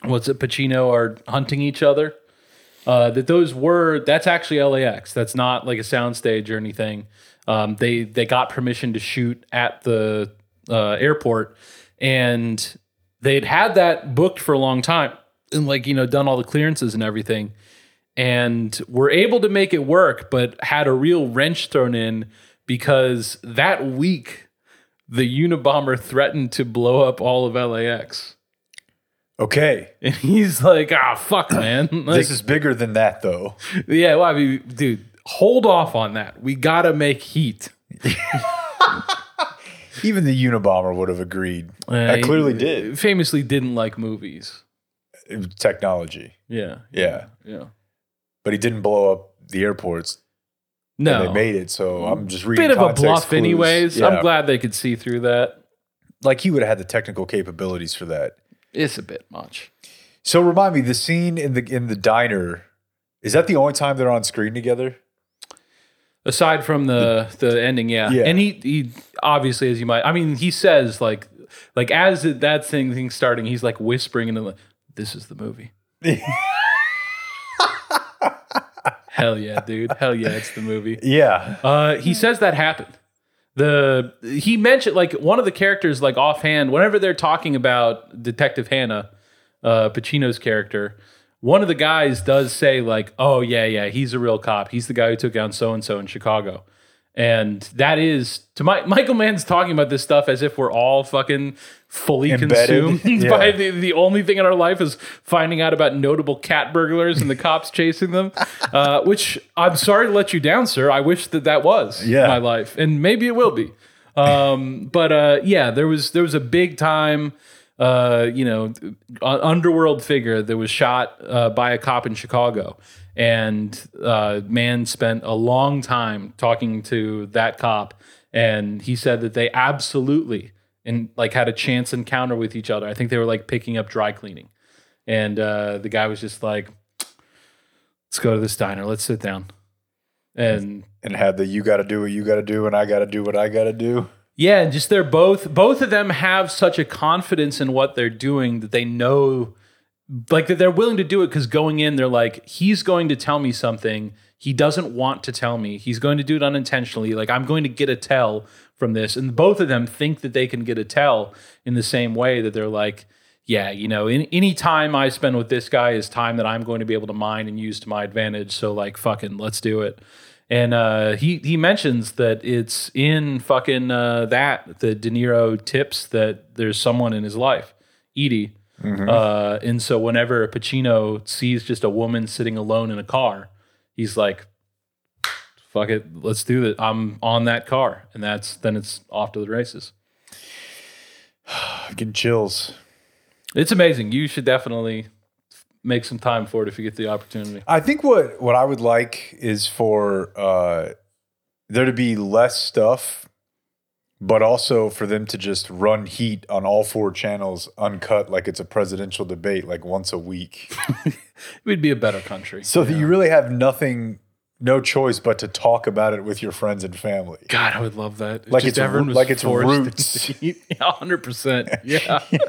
what's it, Pacino are hunting each other. Uh, that those were, that's actually L A X. That's not like a soundstage or anything. Um, they they got permission to shoot at the uh, airport, and they'd had that booked for a long time and like, you know, done all the clearances and everything, and were able to make it work, but had a real wrench thrown in because that week the Unabomber threatened to blow up all of L A X. Okay. And he's like, ah, fuck, man. Like, this is bigger than that, though. Yeah, well, I mean, dude, hold off on that. We got to make Heat. Even the Unabomber would have agreed. Uh, I clearly did. Famously didn't like movies. It was technology. Yeah. Yeah. Yeah. But he didn't blow up the airports. No. And they made it, so I'm just reading bit of a bluff clues. Anyways. Yeah. I'm glad they could see through that. Like, he would have had the technical capabilities for that. It's a bit much. So remind me, the scene in the in the diner, is that the only time they're on screen together? Aside from the the, the ending, yeah. yeah. And he he obviously, as you might, I mean, he says like like as it, that thing thing's starting, he's like whispering and like, this is the movie. Hell yeah, dude! Hell yeah, it's the movie. Yeah. Uh, he says that happened. The he mentioned like one of the characters like offhand whenever they're talking about Detective Hannah, uh, Pacino's character, one of the guys does say like, "Oh yeah, yeah, he's a real cop. He's the guy who took down so and so in Chicago," and that is to my Michael Mann's talking about this stuff as if we're all fucking fully embedded, consumed yeah. by the, the only thing in our life is finding out about notable cat burglars and the cops chasing them, uh, which I'm sorry to let you down, sir. I wish that that was yeah. my life, and maybe it will be. Um, but uh, yeah, there was there was a big time, uh, you know, underworld figure that was shot uh, by a cop in Chicago, and uh, Mann spent a long time talking to that cop, and he said that they absolutely. And like had a chance encounter with each other. I think they were like picking up dry cleaning. And uh, the guy was just like, let's go to this diner. Let's sit down. And and had the you got to do what you got to do and I got to do what I got to do. Yeah, and just they're both, both of them have such a confidence in what they're doing that they know, like that they're willing to do it because going in, they're like, he's going to tell me something he doesn't want to tell me. He's going to do it unintentionally. Like I'm going to get a tell from this. And both of them think that they can get a tell in the same way that they're like, yeah, you know, in, any time I spend with this guy is time that I'm going to be able to mine and use to my advantage. So like, fucking let's do it. And uh, he, he mentions that it's in fucking uh, that the De Niro tips that there's someone in his life, Edie. Mm-hmm. Uh, and so whenever Pacino sees just a woman sitting alone in a car, he's like, fuck it, let's do it. I'm on that car. And that's then it's off to the races. I'm getting chills. It's amazing. You should definitely make some time for it if you get the opportunity. I think what, what I would like is for uh, there to be less stuff, but also for them to just run Heat on all four channels uncut like it's a presidential debate like once a week. It would be a better country. So yeah. That you really have nothing... No choice but to talk about it with your friends and family. God, I would love that. Like Just it's everyone was like it's roots. one hundred percent. Yeah. yeah.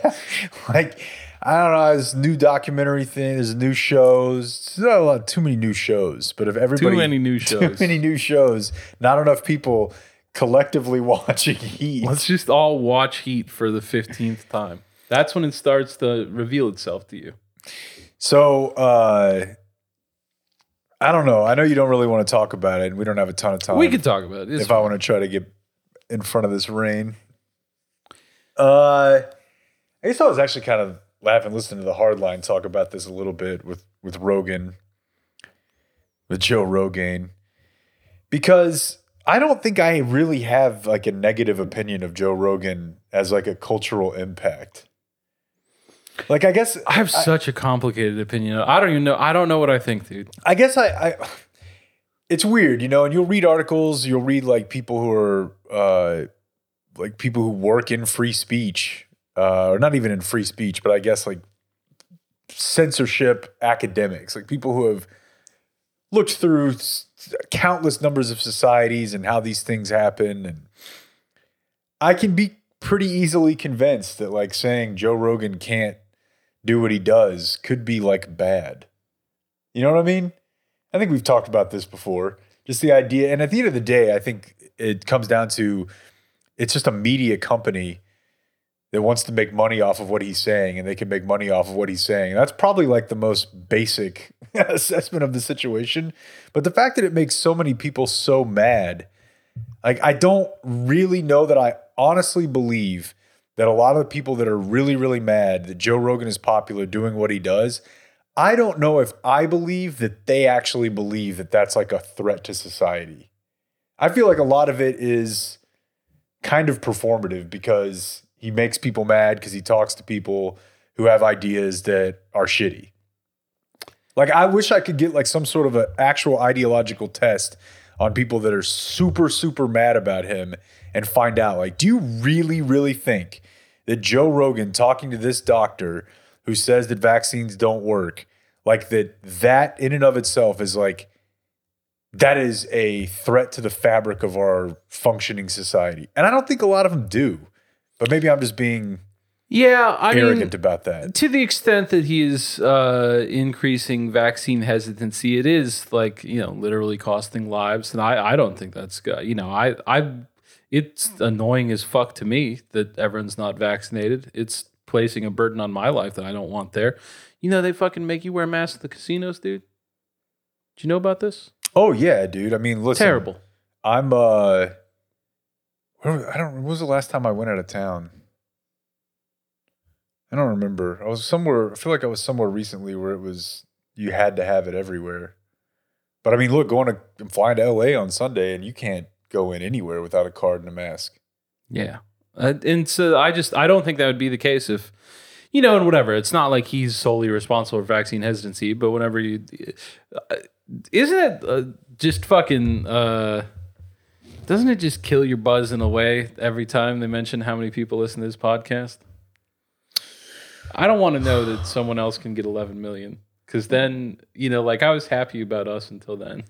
Like I don't know, this new documentary thing, there's new shows. There's not a lot, too many new shows, but if everybody Too many new shows. Too many new shows. Not enough people collectively watching Heat. Let's just all watch Heat for the fifteenth time. That's when it starts to reveal itself to you. So, uh, I don't know. I know you don't really want to talk about it, and we don't have a ton of time. We could talk about it. It's if fun. I want to try to get in front of this rain. Uh, I guess I was actually kind of laughing, listening to the Hardline talk about this a little bit with, with Rogan, with Joe Rogan, because I don't think I really have like a negative opinion of Joe Rogan as like a cultural impact. Like, I guess I have I, such a complicated opinion. I don't even know. I don't know what I think, dude. I guess I, I it's weird, you know, and you'll read articles, you'll read like people who are, uh, like people who work in free speech, uh, or not even in free speech, but I guess like censorship academics, like people who have looked through countless numbers of societies and how these things happen. And I can be pretty easily convinced that like saying Joe Rogan can't do what he does could be like bad. You know what I mean? I think we've talked about this before, just the idea. And at the end of the day, I think it comes down to, it's just a media company that wants to make money off of what he's saying, and they can make money off of what he's saying. And that's probably like the most basic assessment of the situation. But the fact that it makes so many people so mad, like, I don't really know that I honestly believe that a lot of the people that are really, really mad that Joe Rogan is popular doing what he does, I don't know if I believe that they actually believe that that's like a threat to society. I feel like a lot of it is kind of performative because he makes people mad because he talks to people who have ideas that are shitty. Like, I wish I could get like some sort of an actual ideological test on people that are super, super mad about him and find out, like, do you really, really think that Joe Rogan talking to this doctor who says that vaccines don't work, like that, that in and of itself is like, that is a threat to the fabric of our functioning society? And I don't think a lot of them do, but maybe I'm just being yeah, I arrogant mean, about that. To the extent that he is uh, increasing vaccine hesitancy, it is like, you know, literally costing lives. And I, I don't think that's good. You know, I, I, it's annoying as fuck to me that everyone's not vaccinated. It's placing a burden on my life that I don't want there. You know, they fucking make you wear masks at the casinos, dude. Do you know about this? Oh yeah, dude. I mean, listen. Terrible. I'm uh I don't when was the last time I went out of town? I don't remember. I was somewhere I feel like I was somewhere recently where it was you had to have it everywhere. But I mean, look, going to I'm flying to L A on Sunday and you can't go in anywhere without a card and a mask. Yeah. Uh, and so I just I don't think that would be the case if you know, and whatever. It's not like he's solely responsible for vaccine hesitancy, but whenever you uh, Isn't it uh, just fucking, uh, doesn't it just kill your buzz in a way every time they mention how many people listen to this podcast? I don't want to know that someone else can get eleven million because then, you know, like I was happy about us until then.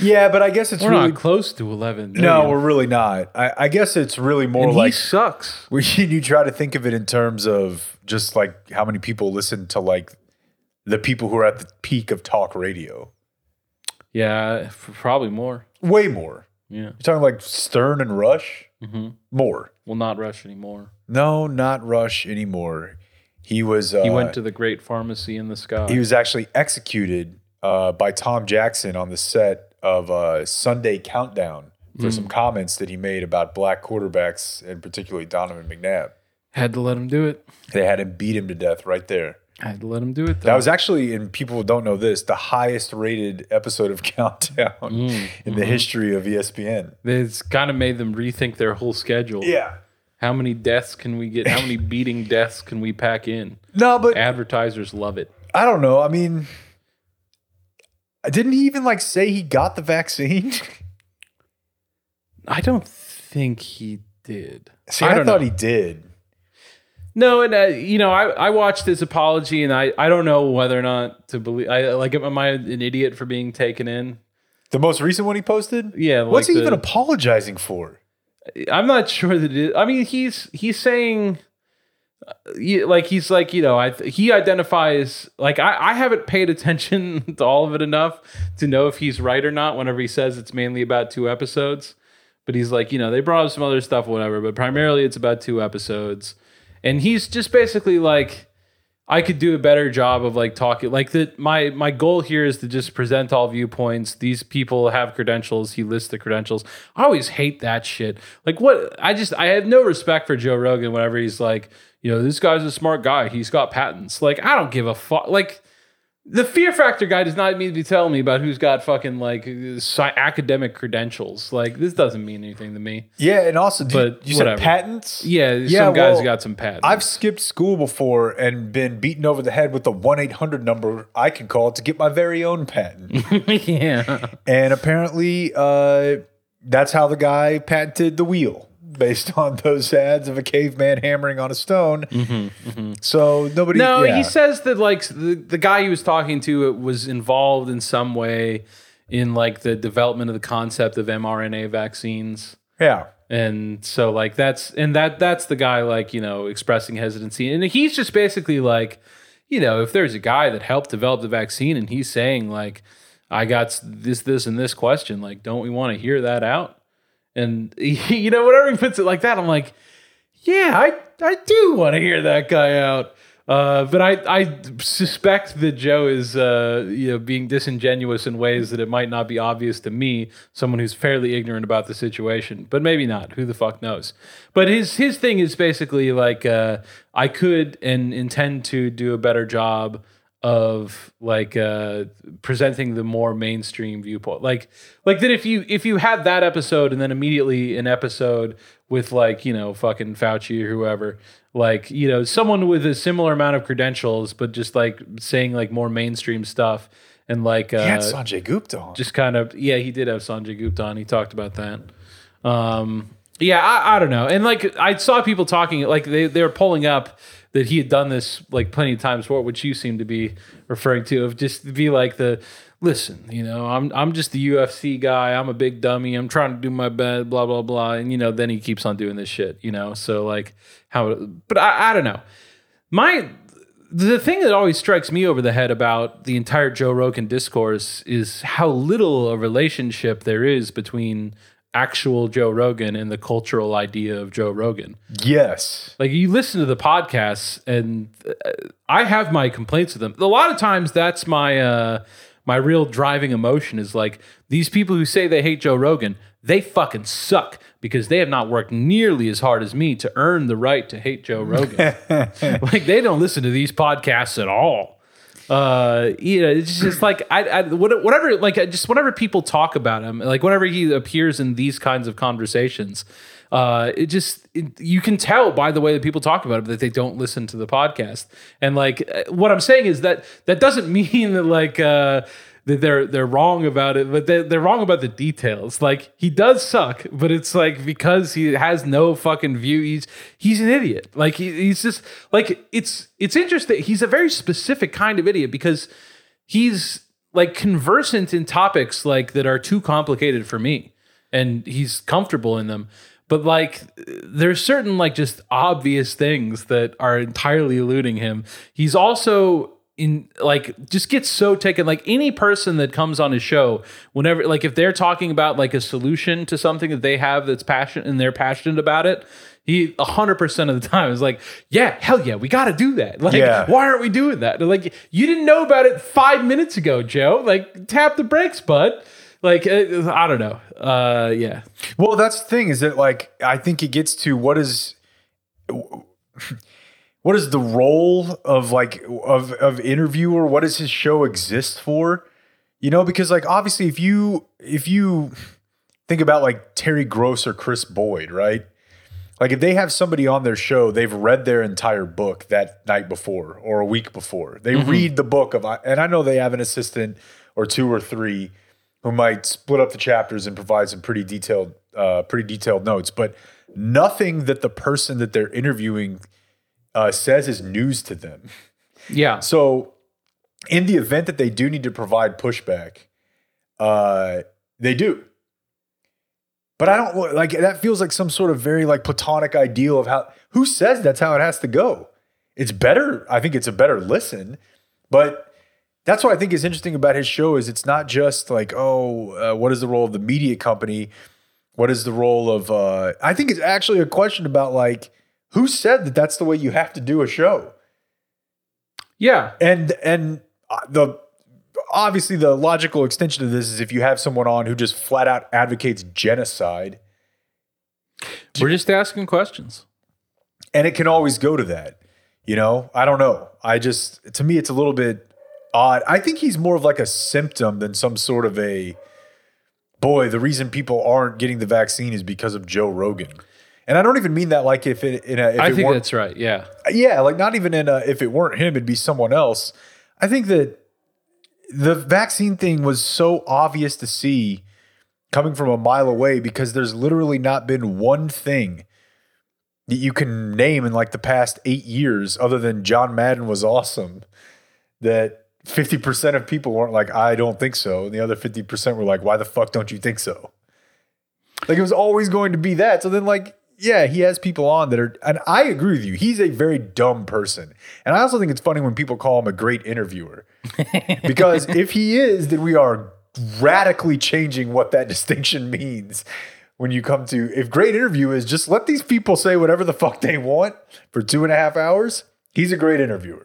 Yeah, but I guess it's we're really, not close to eleven million. No, we're really not. I, I guess it's really more and like. He sucks. We, you try to think of it in terms of just like how many people listen to like the people who are at the peak of talk radio. Yeah, probably more. Way more. Yeah. You're talking like Stern and Rush? Mm-hmm. More. Well, not Rush anymore. No, not Rush anymore. He was... Uh, he went to the great pharmacy in the sky. He was actually executed uh, by Tom Jackson on the set of uh, Sunday Countdown for mm. some comments that he made about black quarterbacks, and particularly Donovan McNabb. Had to let him do it. They had him beat him to death right there. I had to let him do it, though. That was actually, and people don't know this, the highest-rated episode of Countdown mm, in mm-hmm. the history of E S P N. It's kind of made them rethink their whole schedule. Yeah. How many deaths can we get? How many beating deaths can we pack in? No, but... Advertisers love it. I don't know. I mean, didn't he even, like, say he got the vaccine? I don't think he did. See, I, I thought know. he did. No, and, uh, you know, I, I watched his apology, and I, I don't know whether or not to believe. I like, am I an idiot for being taken in? The most recent one he posted? Yeah. What's like he the, even apologizing for? I'm not sure that it is. I mean, he's he's saying, like, he's like, you know, I he identifies, like, I, I haven't paid attention to all of it enough to know if he's right or not whenever he says it's mainly about two episodes. But he's like, you know, they brought up some other stuff or whatever, but primarily it's about two episodes. And he's just basically like, I could do a better job of like talking like that. My, my goal here is to just present all viewpoints. These people have credentials. He lists the credentials. I always hate that shit. Like what I just, I have no respect for Joe Rogan whenever he's like, you know, this guy's a smart guy. He's got patents. Like, I don't give a fuck. Like, the Fear Factor guy does not need to be telling me about who's got fucking like sci- academic credentials. Like this doesn't mean anything to me. Yeah, and also, but you, you said patents. Yeah, yeah some well, guys got some patents. I've skipped school before and been beaten over the head with the one eight hundred number I can call to get my very own patent. Yeah, and apparently uh, that's how the guy patented the wheel. Based on those ads of a caveman hammering on a stone. Mm-hmm, mm-hmm. So nobody... No, yeah. He says that like the, the guy he was talking to was involved in some way in like the development of the concept of M R N A vaccines. Yeah. And so like that's... And that that's the guy like, you know, expressing hesitancy. And he's just basically like, you know, if there's a guy that helped develop the vaccine and he's saying like, I got this, this, and this question, like, don't we want to hear that out? And, he, you know, whenever he puts it like that, I'm like, yeah, I, I do want to hear that guy out. Uh, but I, I suspect that Joe is uh, you know, being disingenuous in ways that it might not be obvious to me, someone who's fairly ignorant about the situation. But maybe not. Who the fuck knows? But his, his thing is basically like, uh, I could and intend to do a better job of like uh presenting the more mainstream viewpoint, like like that if you if you had that episode and then immediately an episode with like, you know, fucking Fauci or whoever, like, you know, someone with a similar amount of credentials but just like saying like more mainstream stuff and like uh he had Sanjay Gupta on. Just kind of yeah he did have Sanjay Gupta on. He talked about that. um yeah I, I don't know. And like I saw people talking like they they were pulling up that he had done this like plenty of times before, which you seem to be referring to, of just to be like the, listen, you know, I'm I'm just the U F C guy. I'm a big dummy. I'm trying to do my best, blah, blah, blah. And, you know, then he keeps on doing this shit, you know? So like how, but I, I don't know. My, the thing that always strikes me over the head about the entire Joe Rogan discourse is how little a relationship there is between actual Joe Rogan and the cultural idea of Joe Rogan. Yes. Like you listen to the podcasts and I have my complaints with them. A lot of times that's my, uh, my real driving emotion is like these people who say they hate Joe Rogan, they fucking suck because they have not worked nearly as hard as me to earn the right to hate Joe Rogan. Like they don't listen to these podcasts at all. Uh, you know, it's just like I, I, whatever, like I just whenever people talk about him, like whenever he appears in these kinds of conversations, uh, it just it, you can tell by the way that people talk about him that they don't listen to the podcast. And like what I'm saying is that that doesn't mean that like uh, that they're they're wrong about it, but they're, they're wrong about the details. Like he does suck, but it's like because he has no fucking view, he's he's an idiot. Like he, he's just like it's it's interesting. He's a very specific kind of idiot because he's like conversant in topics like that are too complicated for me, and he's comfortable in them. But like there's certain like just obvious things that are entirely eluding him. He's also in like just gets so taken, like any person that comes on his show, whenever like if they're talking about like a solution to something that they have that's passionate and they're passionate about it, he a hundred percent of the time is like, yeah, hell yeah, we got to do that. Like, yeah. Why aren't we doing that? They're like, you didn't know about it five minutes ago, Joe. Like, tap the brakes, bud. Like, I don't know. Uh, yeah. Well, that's the thing is that like I think it gets to what is. What is the role of like of of interviewer? What does his show exist for? You know, because like obviously if you if you think about like Terry Gross or Chris Boyd, right? Like if they have somebody on their show, they've read their entire book that night before or a week before. They mm-hmm. read the book of, and I know they have an assistant or two or three who might split up the chapters and provide some pretty detailed uh, pretty detailed notes, but nothing that the person that they're interviewing Uh, says is news to them. Yeah. So in the event that they do need to provide pushback, uh, they do. But I don't like, that feels like some sort of very like platonic ideal of how, who says that's how it has to go? It's better. I think it's a better listen, but that's what I think is interesting about his show is it's not just like, oh, uh, what is the role of the media company? What is the role of, uh, I think it's actually a question about like, who said that that's the way you have to do a show? Yeah. And, and the, obviously the logical extension of this is if you have someone on who just flat out advocates genocide. We're just asking questions. And it can always go to that, you know? I don't know. I just, to me, it's a little bit odd. I think he's more of like a symptom than some sort of a, boy, the reason people aren't getting the vaccine is because of Joe Rogan. And I don't even mean that like if it, in a, if I it think weren't, that's right. Yeah. Yeah. Like not even in a, if it weren't him, it'd be someone else. I think that the vaccine thing was so obvious to see coming from a mile away because there's literally not been one thing that you can name in like the past eight years other than John Madden was awesome that fifty percent of people weren't like, I don't think so. And the other fifty percent were like, why the fuck don't you think so? Like it was always going to be that. So then like, yeah, he has people on that are, and I agree with you. He's a very dumb person. And I also think it's funny when people call him a great interviewer because if he is, then we are radically changing what that distinction means. When you come to, if great interview is just let these people say whatever the fuck they want for two and a half hours, he's a great interviewer.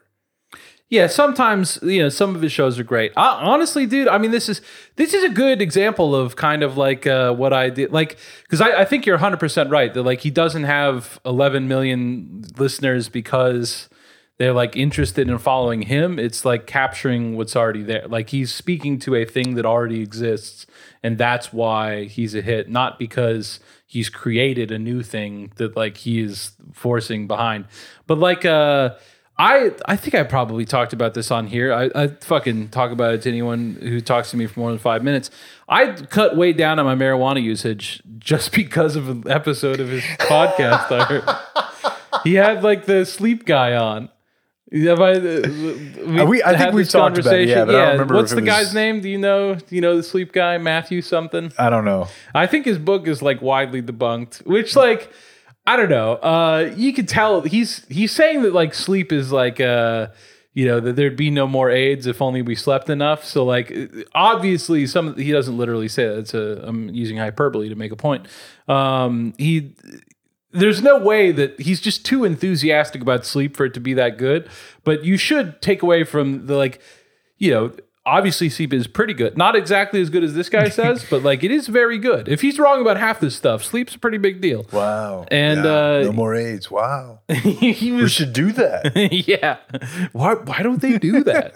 Yeah, sometimes, you know, some of his shows are great. I, honestly, dude, I mean, this is this is a good example of kind of like uh, what I did. Like, because I, I think you're one hundred percent right that like he doesn't have eleven million listeners because they're like interested in following him. It's like capturing what's already there. Like he's speaking to a thing that already exists. And that's why he's a hit, not because he's created a new thing that like he is forcing behind. But like, uh, I I think I probably talked about this on here. I, I fucking talk about it to anyone who talks to me for more than five minutes. I cut way down on my marijuana usage just because of an episode of his podcast. I heard. He had like the sleep guy on. Have I, uh, we, I think we've talked about it, yeah, but yeah. I don't remember what's the was... guy's name? Do you know? Do you know the sleep guy, Matthew something? I don't know. I think his book is like widely debunked, which like... I don't know. Uh, you could tell he's he's saying that like sleep is like uh, you know, that there'd be no more AIDS if only we slept enough. So like obviously some he doesn't literally say that. It's a, I'm using hyperbole to make a point. Um, he there's no way that he's just too enthusiastic about sleep for it to be that good. But you should take away from the like you know. Obviously, sleep is pretty good. Not exactly as good as this guy says, but like it is very good. If he's wrong about half this stuff, sleep's a pretty big deal. Wow. And yeah. uh, no more AIDS. Wow. He was, we should do that. Yeah. Why? Why don't they do that?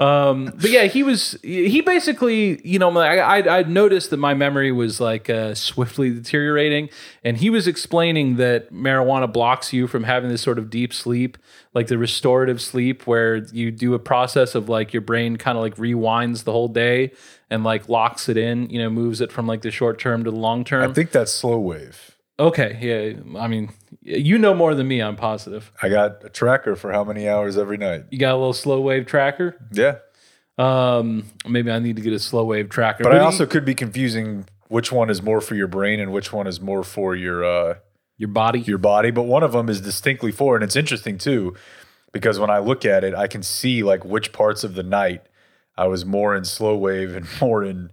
um, but yeah, he was. He basically, you know, I I noticed that my memory was like uh, swiftly deteriorating, and he was explaining that marijuana blocks you from having this sort of deep sleep, like the restorative sleep, where you do a process of like your brain kind of like rewinds the whole day and like locks it in, you know, moves it from like the short term to the long term. I think that's slow wave. Okay. Yeah. I mean, you know more than me. I'm positive. I got a tracker for how many hours every night. You got a little slow wave tracker? Yeah. Um, maybe I need to get a slow wave tracker. But, but I also he, could be confusing which one is more for your brain and which one is more for your, uh, your body, your body. But one of them is distinctly for, and it's interesting too, because when I look at it, I can see like which parts of the night I was more in slow wave and more in,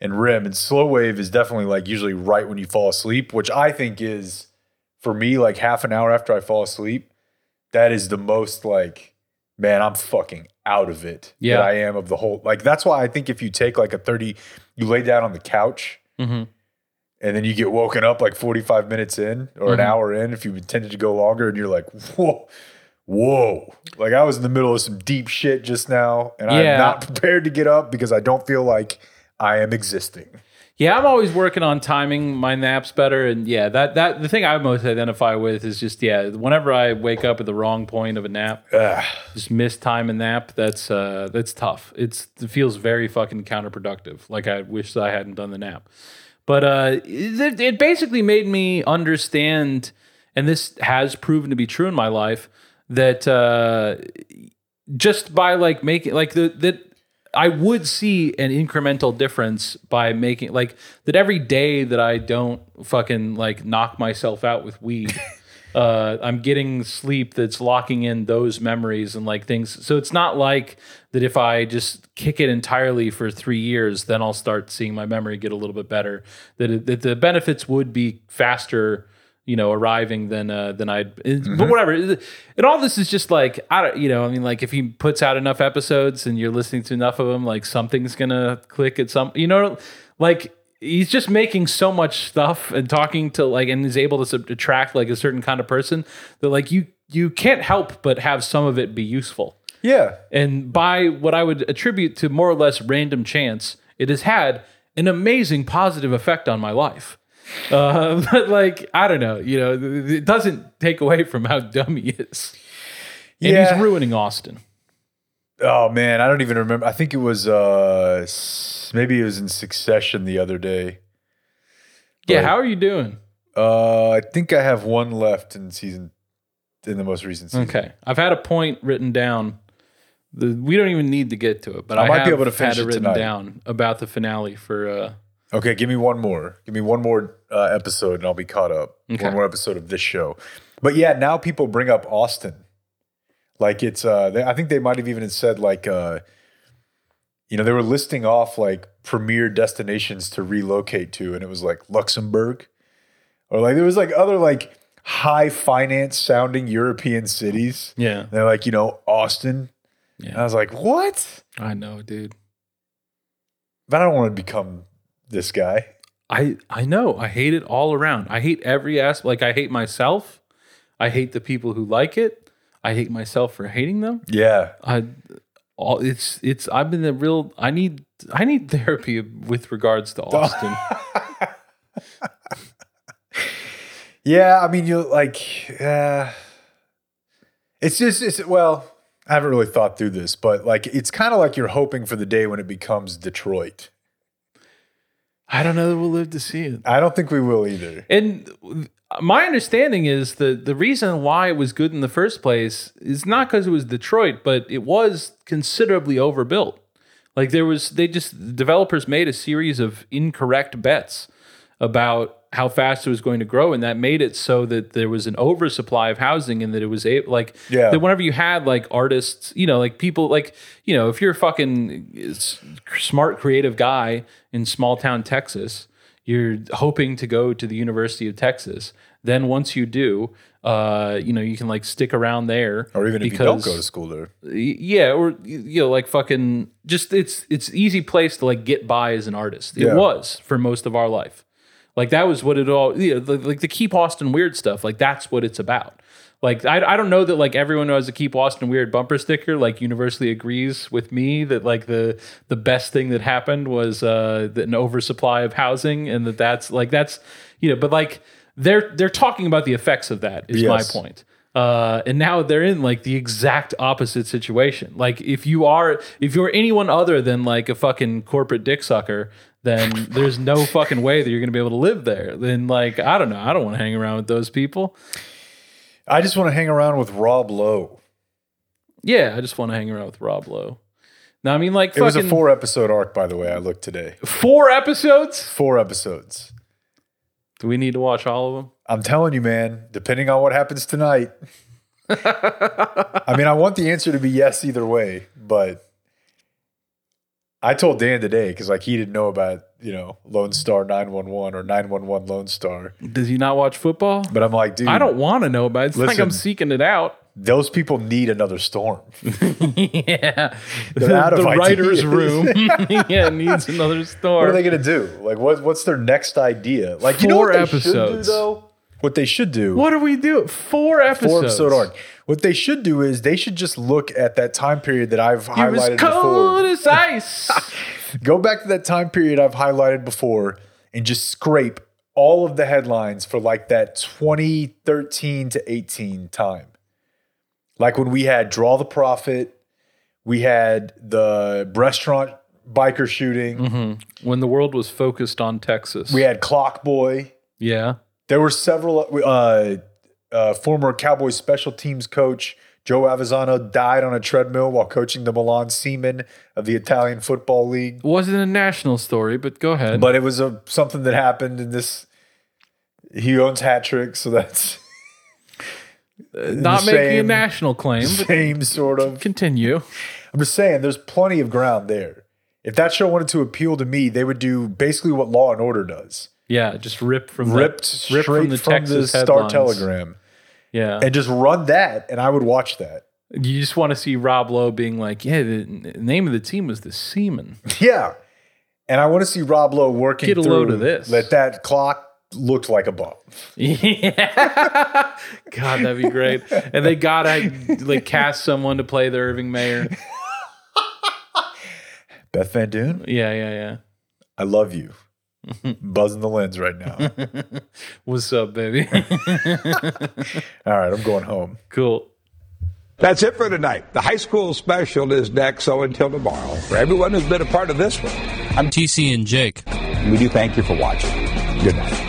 in R E M. And slow wave is definitely like usually right when you fall asleep, which I think is for me, like half an hour after I fall asleep, that is the most like, man, I'm fucking out of it. Yeah. That I am of the whole, like, that's why I think if you take like a thirty, you lay down on the couch mm-hmm. and then you get woken up like forty-five minutes in or mm-hmm. an hour in, if you intended to go longer and you're like, whoa. Whoa, like I was in the middle of some deep shit just now and yeah. I'm not prepared to get up because I don't feel like I am existing. Yeah, I'm always working on timing my naps better. And yeah, that, that the thing I most identify with is just, yeah, whenever I wake up at the wrong point of a nap, Ugh. just miss time a nap, that's uh, that's tough. It's, it feels very fucking counterproductive. Like I wish I hadn't done the nap. But uh, it, it basically made me understand, and this has proven to be true in my life, that uh, just by like making like the, that I would see an incremental difference by making like that every day that I don't fucking like knock myself out with weed Uh, I'm getting sleep that's locking in those memories and like things. So it's not like that if I just kick it entirely for three years, then I'll start seeing my memory get a little bit better. That, it, that the benefits would be faster, you know, arriving than uh, than I'd. Mm-hmm. But whatever. And all this is just like, I don't, you know, I mean, like if he puts out enough episodes and you're listening to enough of them, like something's gonna click at some. You know, like. He's just making so much stuff and talking to like, and is able to attract like a certain kind of person that like you, you can't help but have some of it be useful. Yeah. And by what I would attribute to more or less random chance, it has had an amazing positive effect on my life. Uh, but like, I don't know, you know, it doesn't take away from how dumb he is. And yeah. He's ruining Austin. Oh man, I don't even remember. I think it was uh, maybe it was in Succession the other day. But, yeah, how are you doing? Uh, I think I have one left in season, in the most recent season. Okay, I've had a point written down. The, we don't even need to get to it, but I, I might have be able to finish had it written tonight. Down about the finale for. Uh, okay, give me one more. Give me one more uh, episode, and I'll be caught up. Okay. One more episode of this show. But yeah, now people bring up Austin. Like it's, uh, they, I think they might have even said like, uh, you know, they were listing off like premier destinations to relocate to, and it was like Luxembourg, or like there was like other like high finance sounding European cities. Yeah, and they're like, you know, Austin. Yeah, and I was like, what? I know, dude. But I don't want to become this guy. I I know. I hate it all around. I hate every aspect. Like I hate myself. I hate the people who like it. I hate myself for hating them. Yeah. I all it's it's I've been the real I need I need therapy with regards to Austin. Yeah, I mean you like uh, it's just it's well, I haven't really thought through this, but like it's kind of like you're hoping for the day when it becomes Detroit. I don't know that we'll live to see it. I don't think we will either. And my understanding is that the reason why it was good in the first place is not because it was Detroit, but it was considerably overbuilt. Like there was, they just, the developers made a series of incorrect bets about how fast it was going to grow, and that made it so that there was an oversupply of housing, and that it was a, like yeah. that whenever you had like artists, you know, like people, like you know, if you're a fucking smart, creative guy in small town Texas, you're hoping to go to the University of Texas. Then once you do, uh, you know, you can like stick around there. Or even because, if you don't go to school there. Yeah, or, you know, like fucking just it's it's easy place to like get by as an artist. It yeah. was for most of our life. Like that was what it all, you know, like the Keep Austin Weird stuff. Like that's what it's about. Like, I I don't know that, like, everyone who has a Keep Austin Weird bumper sticker, like, universally agrees with me that, like, the the best thing that happened was uh, an oversupply of housing, and that that's, like, that's, you know, but, like, they're they're talking about the effects of that is yes. my point. Uh, and now they're in, like, the exact opposite situation. Like, if you are, if you're anyone other than, like, a fucking corporate dick sucker, then there's no fucking way that you're going to be able to live there. Then, like, I don't know. I don't want to hang around with those people. I just want to hang around with Rob Lowe. Yeah, I just want to hang around with Rob Lowe. Now, I mean, like, it was a four episode arc, by the way. I looked today. Four episodes? Four episodes. Do we need to watch all of them? I'm telling you, man. Depending on what happens tonight, I mean, I want the answer to be yes either way. But I told Dan today because, like, he didn't know about, you know, Lone Star nine one one or nine one one Lone Star. Does he not watch football? But I'm like, dude. I don't want to know about it. It's listen, like I'm seeking it out. Those people need another storm. Yeah. They're out the of writer's ideas. Room. Yeah, needs another storm. What are they going to do? Like, what? what's their next idea? Like, Four you know what they episodes. should do, though? What they should do. What do we do? Four episodes. Four episode arc. What they should do is they should just look at that time period that I've it highlighted was cold before. As ice. Go back to that time period I've highlighted before and just scrape all of the headlines for like that twenty thirteen to eighteen time. Like when we had Draw the Prophet, we had the restaurant biker shooting. Mm-hmm. When the world was focused on Texas. We had Clock Boy. Yeah. There were several uh, uh, former Cowboys special teams coach Joe Avezzano died on a treadmill while coaching the Milan Seamen of the Italian Football League. It wasn't a national story, but go ahead. But it was a, something that happened in this. He owns hat tricks, so that's Not making same, a national claim. Same sort of. Continue. I'm just saying, there's plenty of ground there. If that show wanted to appeal to me, they would do basically what Law and Order does. Yeah, just rip from ripped the, ripped from the from Texas the Star Telegram. Yeah, and just run that, and I would watch that. You just want to see Rob Lowe being like, "Yeah, the name of the team was the Seamen." Yeah, and I want to see Rob Lowe working. Get a through, load of this. Let that clock. Looked like a bomb. Yeah, God, that'd be great. And they gotta like cast someone to play the Irving Mayer. Beth Van Dune. Yeah, yeah, yeah. I love you. Buzzing the lens right now. What's up, baby? All right, I'm going home. Cool. That's it for tonight. The high school special is next. So until tomorrow, for everyone who's been a part of this one, I'm T C and Jake. We do thank you for watching. Good night.